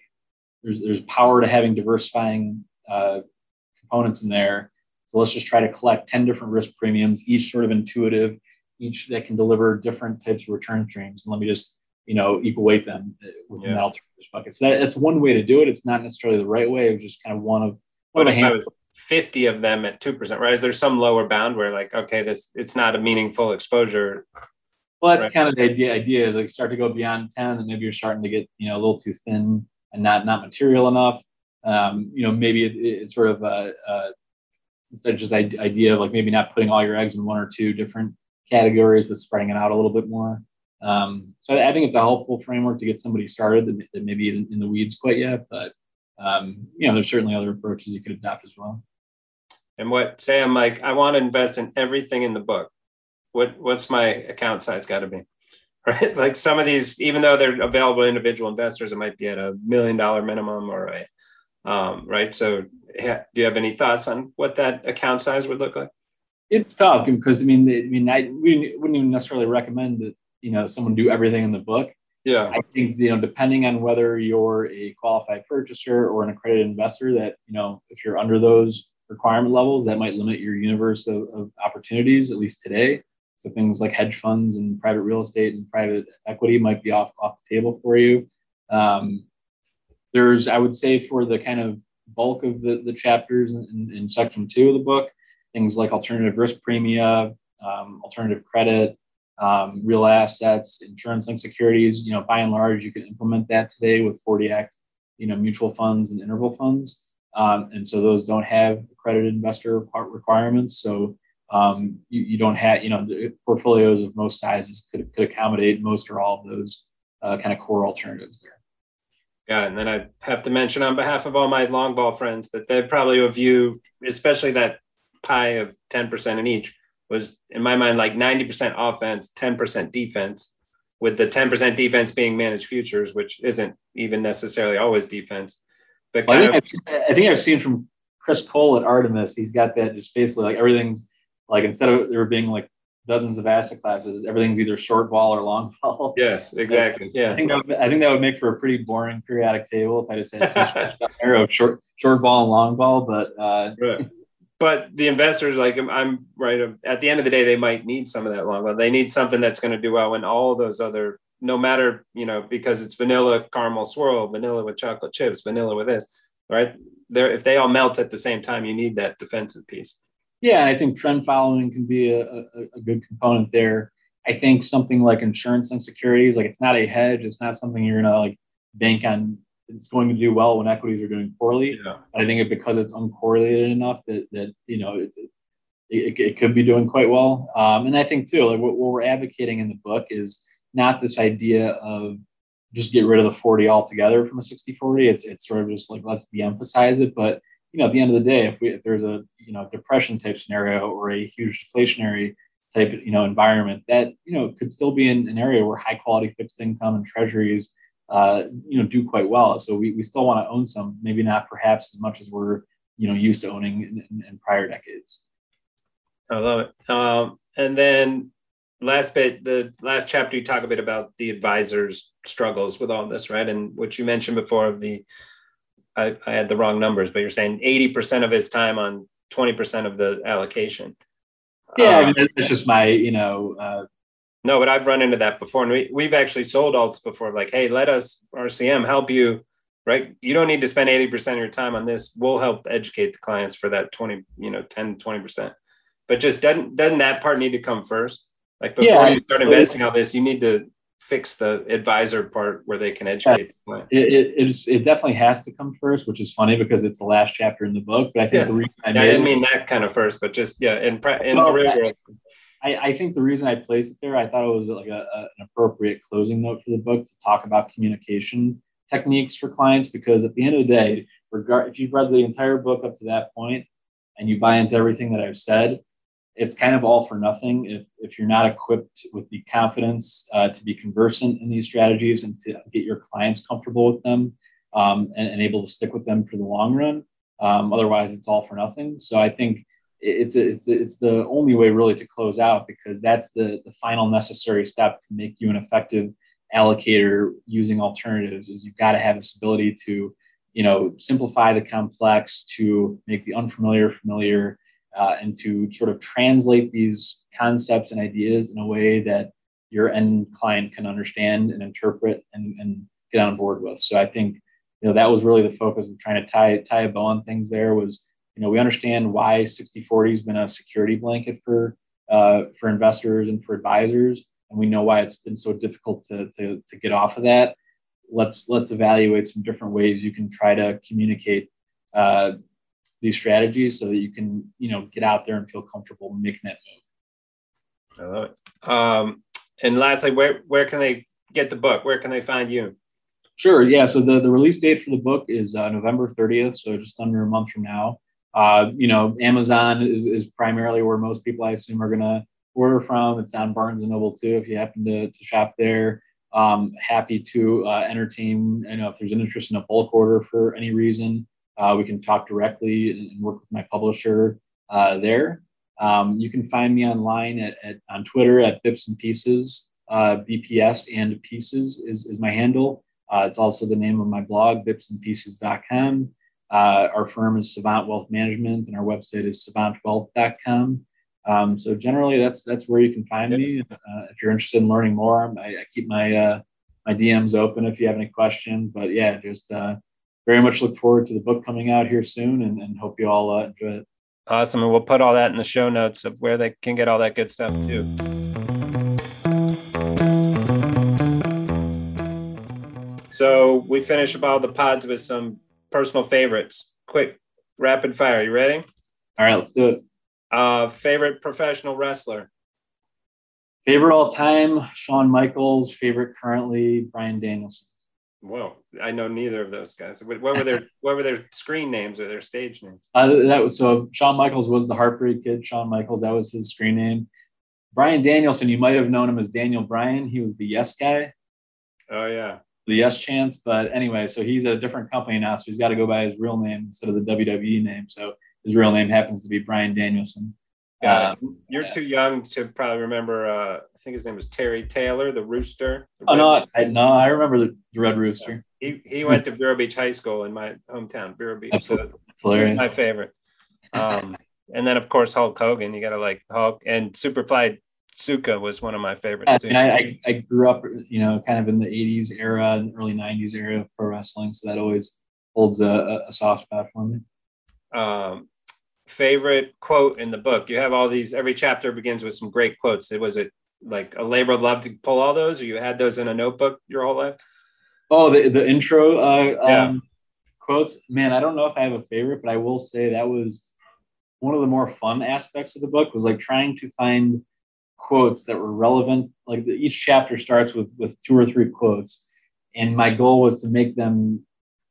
There's, there's power to having diversifying uh, components in there. So let's just try to collect ten different risk premiums, each sort of intuitive, each that can deliver different types of return streams. And let me just, you know, equal weight them within yeah. that alternative bucket. So that, that's one way to do it. It's not necessarily the right way. It's just kind of one of, one of a handful. fifty of them at two percent, right? Is there some lower bound where like, okay, this, it's not a meaningful exposure? Well, that's right? Kind of the idea, idea is like start to go beyond ten and maybe you're starting to get, you know, a little too thin and not, not material enough. Um, you know, maybe it, it, it's sort of a, a it's just the idea of like maybe not putting all your eggs in one or two different categories, but spreading it out a little bit more. Um, so I think it's a helpful framework to get somebody started that, that maybe isn't in the weeds quite yet, but um, you know, there's certainly other approaches you could adopt as well. And what, say I'm like, I want to invest in everything in the book. What, what's my account size got to be, right? Like some of these, even though they're available to individual investors, it might be at a million dollar minimum or a, um, right. So do you have any thoughts on what that account size would look like? It's tough because I mean, I mean, I we wouldn't even necessarily recommend that, you know, someone do everything in the book. Yeah. I think, you know, depending on whether you're a qualified purchaser or an accredited investor, that, you know, if you're under those requirement levels, that might limit your universe of, of opportunities, at least today. So things like hedge funds and private real estate and private equity might be off, off the table for you. Um, there's, I would say for the kind of bulk of the, the chapters in, in section two of the book, things like alternative risk premia, um, alternative credit, Um, real assets, insurance-linked securities, you know, by and large, you can implement that today with forty act, you know, mutual funds and interval funds. Um, and so those don't have accredited investor requirements. So um, you, you don't have, you know, the portfolios of most sizes could, could accommodate most or all of those uh, kind of core alternatives there. Yeah. And then I have to mention on behalf of all my long ball friends that they probably will view, especially that pie of ten percent in each, was in my mind like ninety percent offense, ten percent defense, with the ten percent defense being managed futures, which isn't even necessarily always defense. But well, I, think of- I've, I think I've seen from Chris Cole at Artemis, he's got that just basically like everything's like instead of there being like dozens of asset classes, everything's either short ball or long ball. Yes, exactly. Yeah, I think that would, I think that would make for a pretty boring periodic table if I just had arrow short short ball and long ball, but. Uh, right. But the investors, like I'm, I'm right, at the end of the day, they might need some of that long ball. They need something that's going to do well in all those other, no matter, you know, because it's vanilla caramel swirl, vanilla with chocolate chips, vanilla with this, right? There, if they all melt at the same time, you need that defensive piece. Yeah, I think trend following can be a, a, a good component there. I think something like insurance and securities, like it's not a hedge, it's not something you're going to like bank on. It's going to do well when equities are doing poorly. Yeah. But I think it, because it's uncorrelated enough that, that you know, it, it, it could be doing quite well. Um, and I think too, like what, what we're advocating in the book is not this idea of just get rid of the forty altogether from a sixty forty. It's, it's sort of just like, let's de-emphasize it. But, you know, at the end of the day, if we, if there's a, you know, depression type scenario or a huge deflationary type, you know, environment that, you know, could still be in an area where high quality fixed income and treasuries Uh, you know, do quite well. So we, we still want to own some, maybe not perhaps as much as we're, you know, used to owning in, in, in prior decades. I love it. Um, and then last bit, the last chapter, you talk a bit about the advisor's struggles with all this, right? And what you mentioned before of the, I, I had the wrong numbers, but you're saying eighty percent of his time on twenty percent of the allocation. Yeah, um, I mean, that's just my, you know, uh, No, but I've run into that before. And we, we've actually sold alts before, like, hey, let us, R C M, help you, right? You don't need to spend eighty percent of your time on this. We'll help educate the clients for that twenty, you know, ten, twenty percent. But just doesn't, doesn't that part need to come first? Like before yeah, you start investing all this, you need to fix the advisor part where they can educate. The client. It, it, it's, it definitely has to come first, which is funny because it's the last chapter in the book. But I think yes. the reason I, I didn't mean that kind of first, but just, yeah, in, in well, the real world. I, I think the reason I placed it there, I thought it was like a, a, an appropriate closing note for the book to talk about communication techniques for clients, because at the end of the day, regard, if you've read the entire book up to that point and you buy into everything that I've said, it's kind of all for nothing if, if you're not equipped with the confidence uh, to be conversant in these strategies and to get your clients comfortable with them um, and, and able to stick with them for the long run. Um, otherwise, it's all for nothing. So I think It's, it's it's the only way really to close out, because that's the, the final necessary step to make you an effective allocator using alternatives. Is you've got to have this ability to, you know, simplify the complex, to make the unfamiliar familiar, uh, and to sort of translate these concepts and ideas in a way that your end client can understand and interpret and, and get on board with. So I think, you know, that was really the focus of trying to tie tie a bow on things. There was You know, we understand why sixty forty has been a security blanket for uh, for investors and for advisors, and we know why it's been so difficult to to, to get off of that. Let's let's evaluate some different ways you can try to communicate uh, these strategies so that you can, you know, get out there and feel comfortable making that move. I love it. Um, and lastly, where where can they get the book? Where can they find you? Sure. Yeah. So the, the release date for the book is uh, November thirtieth. So just under a month from now. Uh, you know, Amazon is, is primarily where most people, I assume, are going to order from. It's on Barnes and Noble too, if you happen to, to shop there. Um, happy to uh, entertain, you know, if there's an interest in a bulk order for any reason, uh, we can talk directly and work with my publisher uh, there. Um, you can find me online at, at on Twitter at Bips and Pieces. Uh, B P S and Pieces is, is my handle. Uh, it's also the name of my blog, bips and pieces dot com. Uh, our firm is Savant Wealth Management, and our website is savant wealth dot com. Um, so generally, that's that's where you can find me. Uh, if you're interested in learning more, I, I keep my uh, my D Ms open if you have any questions. But yeah, just uh, very much look forward to the book coming out here soon, and, and hope you all uh, enjoy it. Awesome, and we'll put all that in the show notes of where they can get all that good stuff too. So we finish up all the pods with some personal favorites. Quick, rapid fire. You ready? All right, let's do it. Uh, favorite professional wrestler? Favorite all time, Shawn Michaels. Favorite currently, Bryan Danielson. Whoa, I know neither of those guys. What were their What were their screen names or their stage names? Uh, that was so. Shawn Michaels was the Heartbreak Kid. Shawn Michaels, that was his screen name. Bryan Danielson, you might have known him as Daniel Bryan. He was the Yes Guy. Oh yeah. The Yes Chance, but anyway, so he's at a different company now, so he's got to go by his real name instead of the W W E name. So his real name happens to be Bryan Danielson. Um, You're yeah. too young to probably remember. Uh, I think his name was Terry Taylor, the Rooster. The oh no, I, no, I remember the, the Red Rooster. Yeah. He he went to Vero Beach High School in my hometown, Vero Beach. That's so hilarious. He's my favorite. Um, and then of course Hulk Hogan. You got to like Hulk and Superfly. Suka was one of my favorites. Yeah, and I, I grew up, you know, kind of in the eighties era and early nineties era of pro wrestling. So that always holds a, a soft spot for me. Um, favorite quote in the book? You have all these, every chapter begins with some great quotes. It was it like a labor of love to pull all those, or you had those in a notebook your whole life? Oh, the, the intro uh, yeah. um, quotes. Man, I don't know if I have a favorite, but I will say that was one of the more fun aspects of the book was like trying to find quotes that were relevant. Like the, each chapter starts with with two or three quotes, and my goal was to make them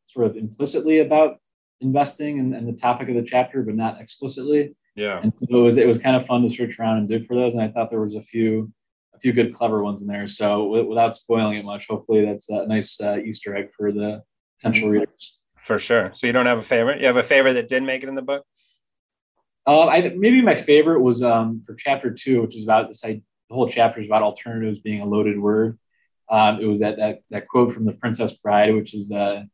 sort of implicitly about investing and, and the topic of the chapter, but not explicitly. Yeah. And so it was it was kind of fun to search around and dig for those. And I thought there was a few a few good clever ones in there. So w- without spoiling it much, hopefully that's a nice uh, Easter egg for the potential readers. For sure. So you don't have a favorite? You have a favorite that didn't make it in the book? Uh, I, maybe my favorite was um, for chapter two, which is about this. I, the whole chapter is about alternatives being a loaded word. Um, it was that that that quote from The Princess Bride, which is uh,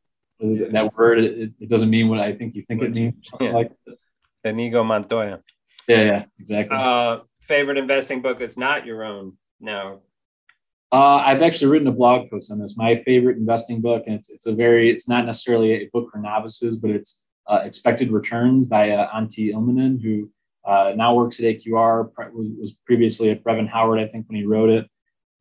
yeah. that word. It, it doesn't mean what I think you think it means. Something yeah. like that. Inigo Montoya. Yeah, yeah, exactly. Uh, favorite investing book that's not your own now? Uh, I've actually written a blog post on this. My favorite investing book, and it's it's a very it's not necessarily a book for novices, but it's. Uh, Expected Returns by uh, Antti Ilmanen, who uh, now works at A Q R, pre- was previously at Brevin Howard, I think, when he wrote it.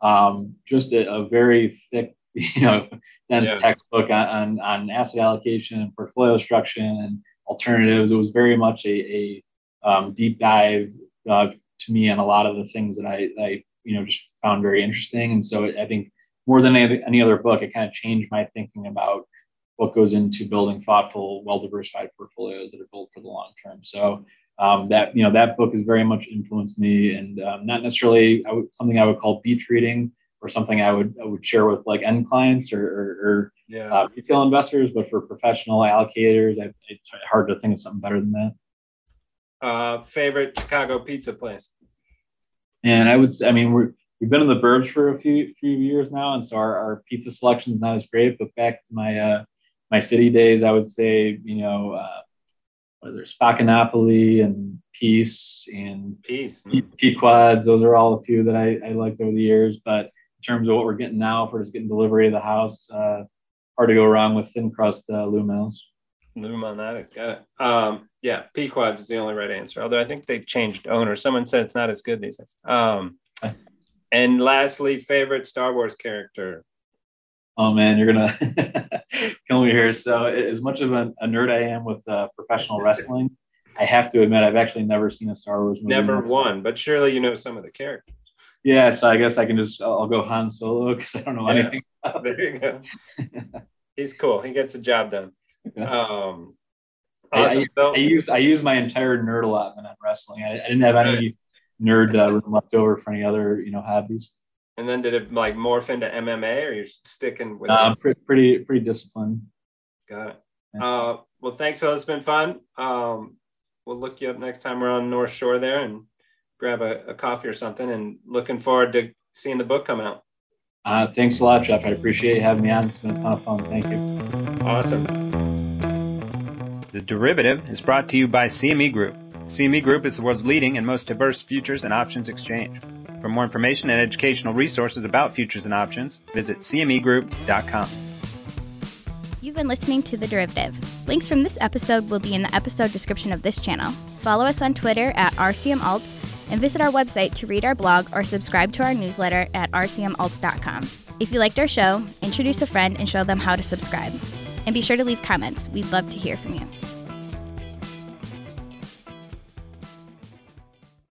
Um, just a, a very thick, you know, dense yeah. textbook on, on on asset allocation and portfolio structure and alternatives. It was very much a, a um, deep dive uh, to me on a lot of the things that I, I, you know, just found very interesting. And so I think more than any, any other book, it kind of changed my thinking about what goes into building thoughtful, well-diversified portfolios that are built for the long term. So um, that, you know, that book has very much influenced me, and um, not necessarily I would, something I would call beach reading or something I would I would share with like end clients or, or, or yeah. uh, retail investors, but for professional allocators, I, it's hard to think of something better than that. Uh, favorite Chicago pizza place? And I would, I mean, we're, we've been in the burbs for a few few years now, and so our, our pizza selection is not as great. But back to my uh, my city days, I would say, you know, uh, what is there, Spacanopoli and Peace and Peace, Pequod's. Those are all a few that I, I liked over the years. But in terms of what we're getting now for just getting delivery to the house, uh, hard to go wrong with thin crust uh, Lou Mills. Numanatics, got it. Um, yeah, Pequod's is the only right answer, although I think they changed owner. Someone said it's not as good these days. Um, and lastly, favorite Star Wars character. Oh, man, you're going to kill me here. So as much of a, a nerd I am with uh, professional wrestling, I have to admit I've actually never seen a Star Wars movie. Never one, but surely you know some of the characters. Yeah, so I guess I can just, I'll, I'll go Han Solo because I don't know yeah. anything about it. There you go. He's cool. He gets the job done. Um, awesome. I, I, I use I use my entire nerd allotment on wrestling. I, I didn't have any nerd uh, left over for any other you know hobbies. And then did it like morph into M M A, or you're sticking with? Uh, pretty, pretty pretty disciplined. Got it. Yeah. Uh, well, thanks, Phil. It's been fun. Um, we'll look you up next time we're on North Shore there and grab a, a coffee or something. And looking forward to seeing the book come out. Uh, thanks a lot, Jeff. I appreciate you having me on. It's been a ton of fun. Thank you. Awesome. The Derivative is brought to you by C M E Group. C M E Group is the world's leading and most diverse futures and options exchange. For more information and educational resources about futures and options, visit c m e group dot com. You've been listening to The Derivative. Links from this episode will be in the episode description of this channel. Follow us on Twitter at R C M alts and visit our website to read our blog or subscribe to our newsletter at r c m alts dot com. If you liked our show, introduce a friend and show them how to subscribe. And be sure to leave comments. We'd love to hear from you.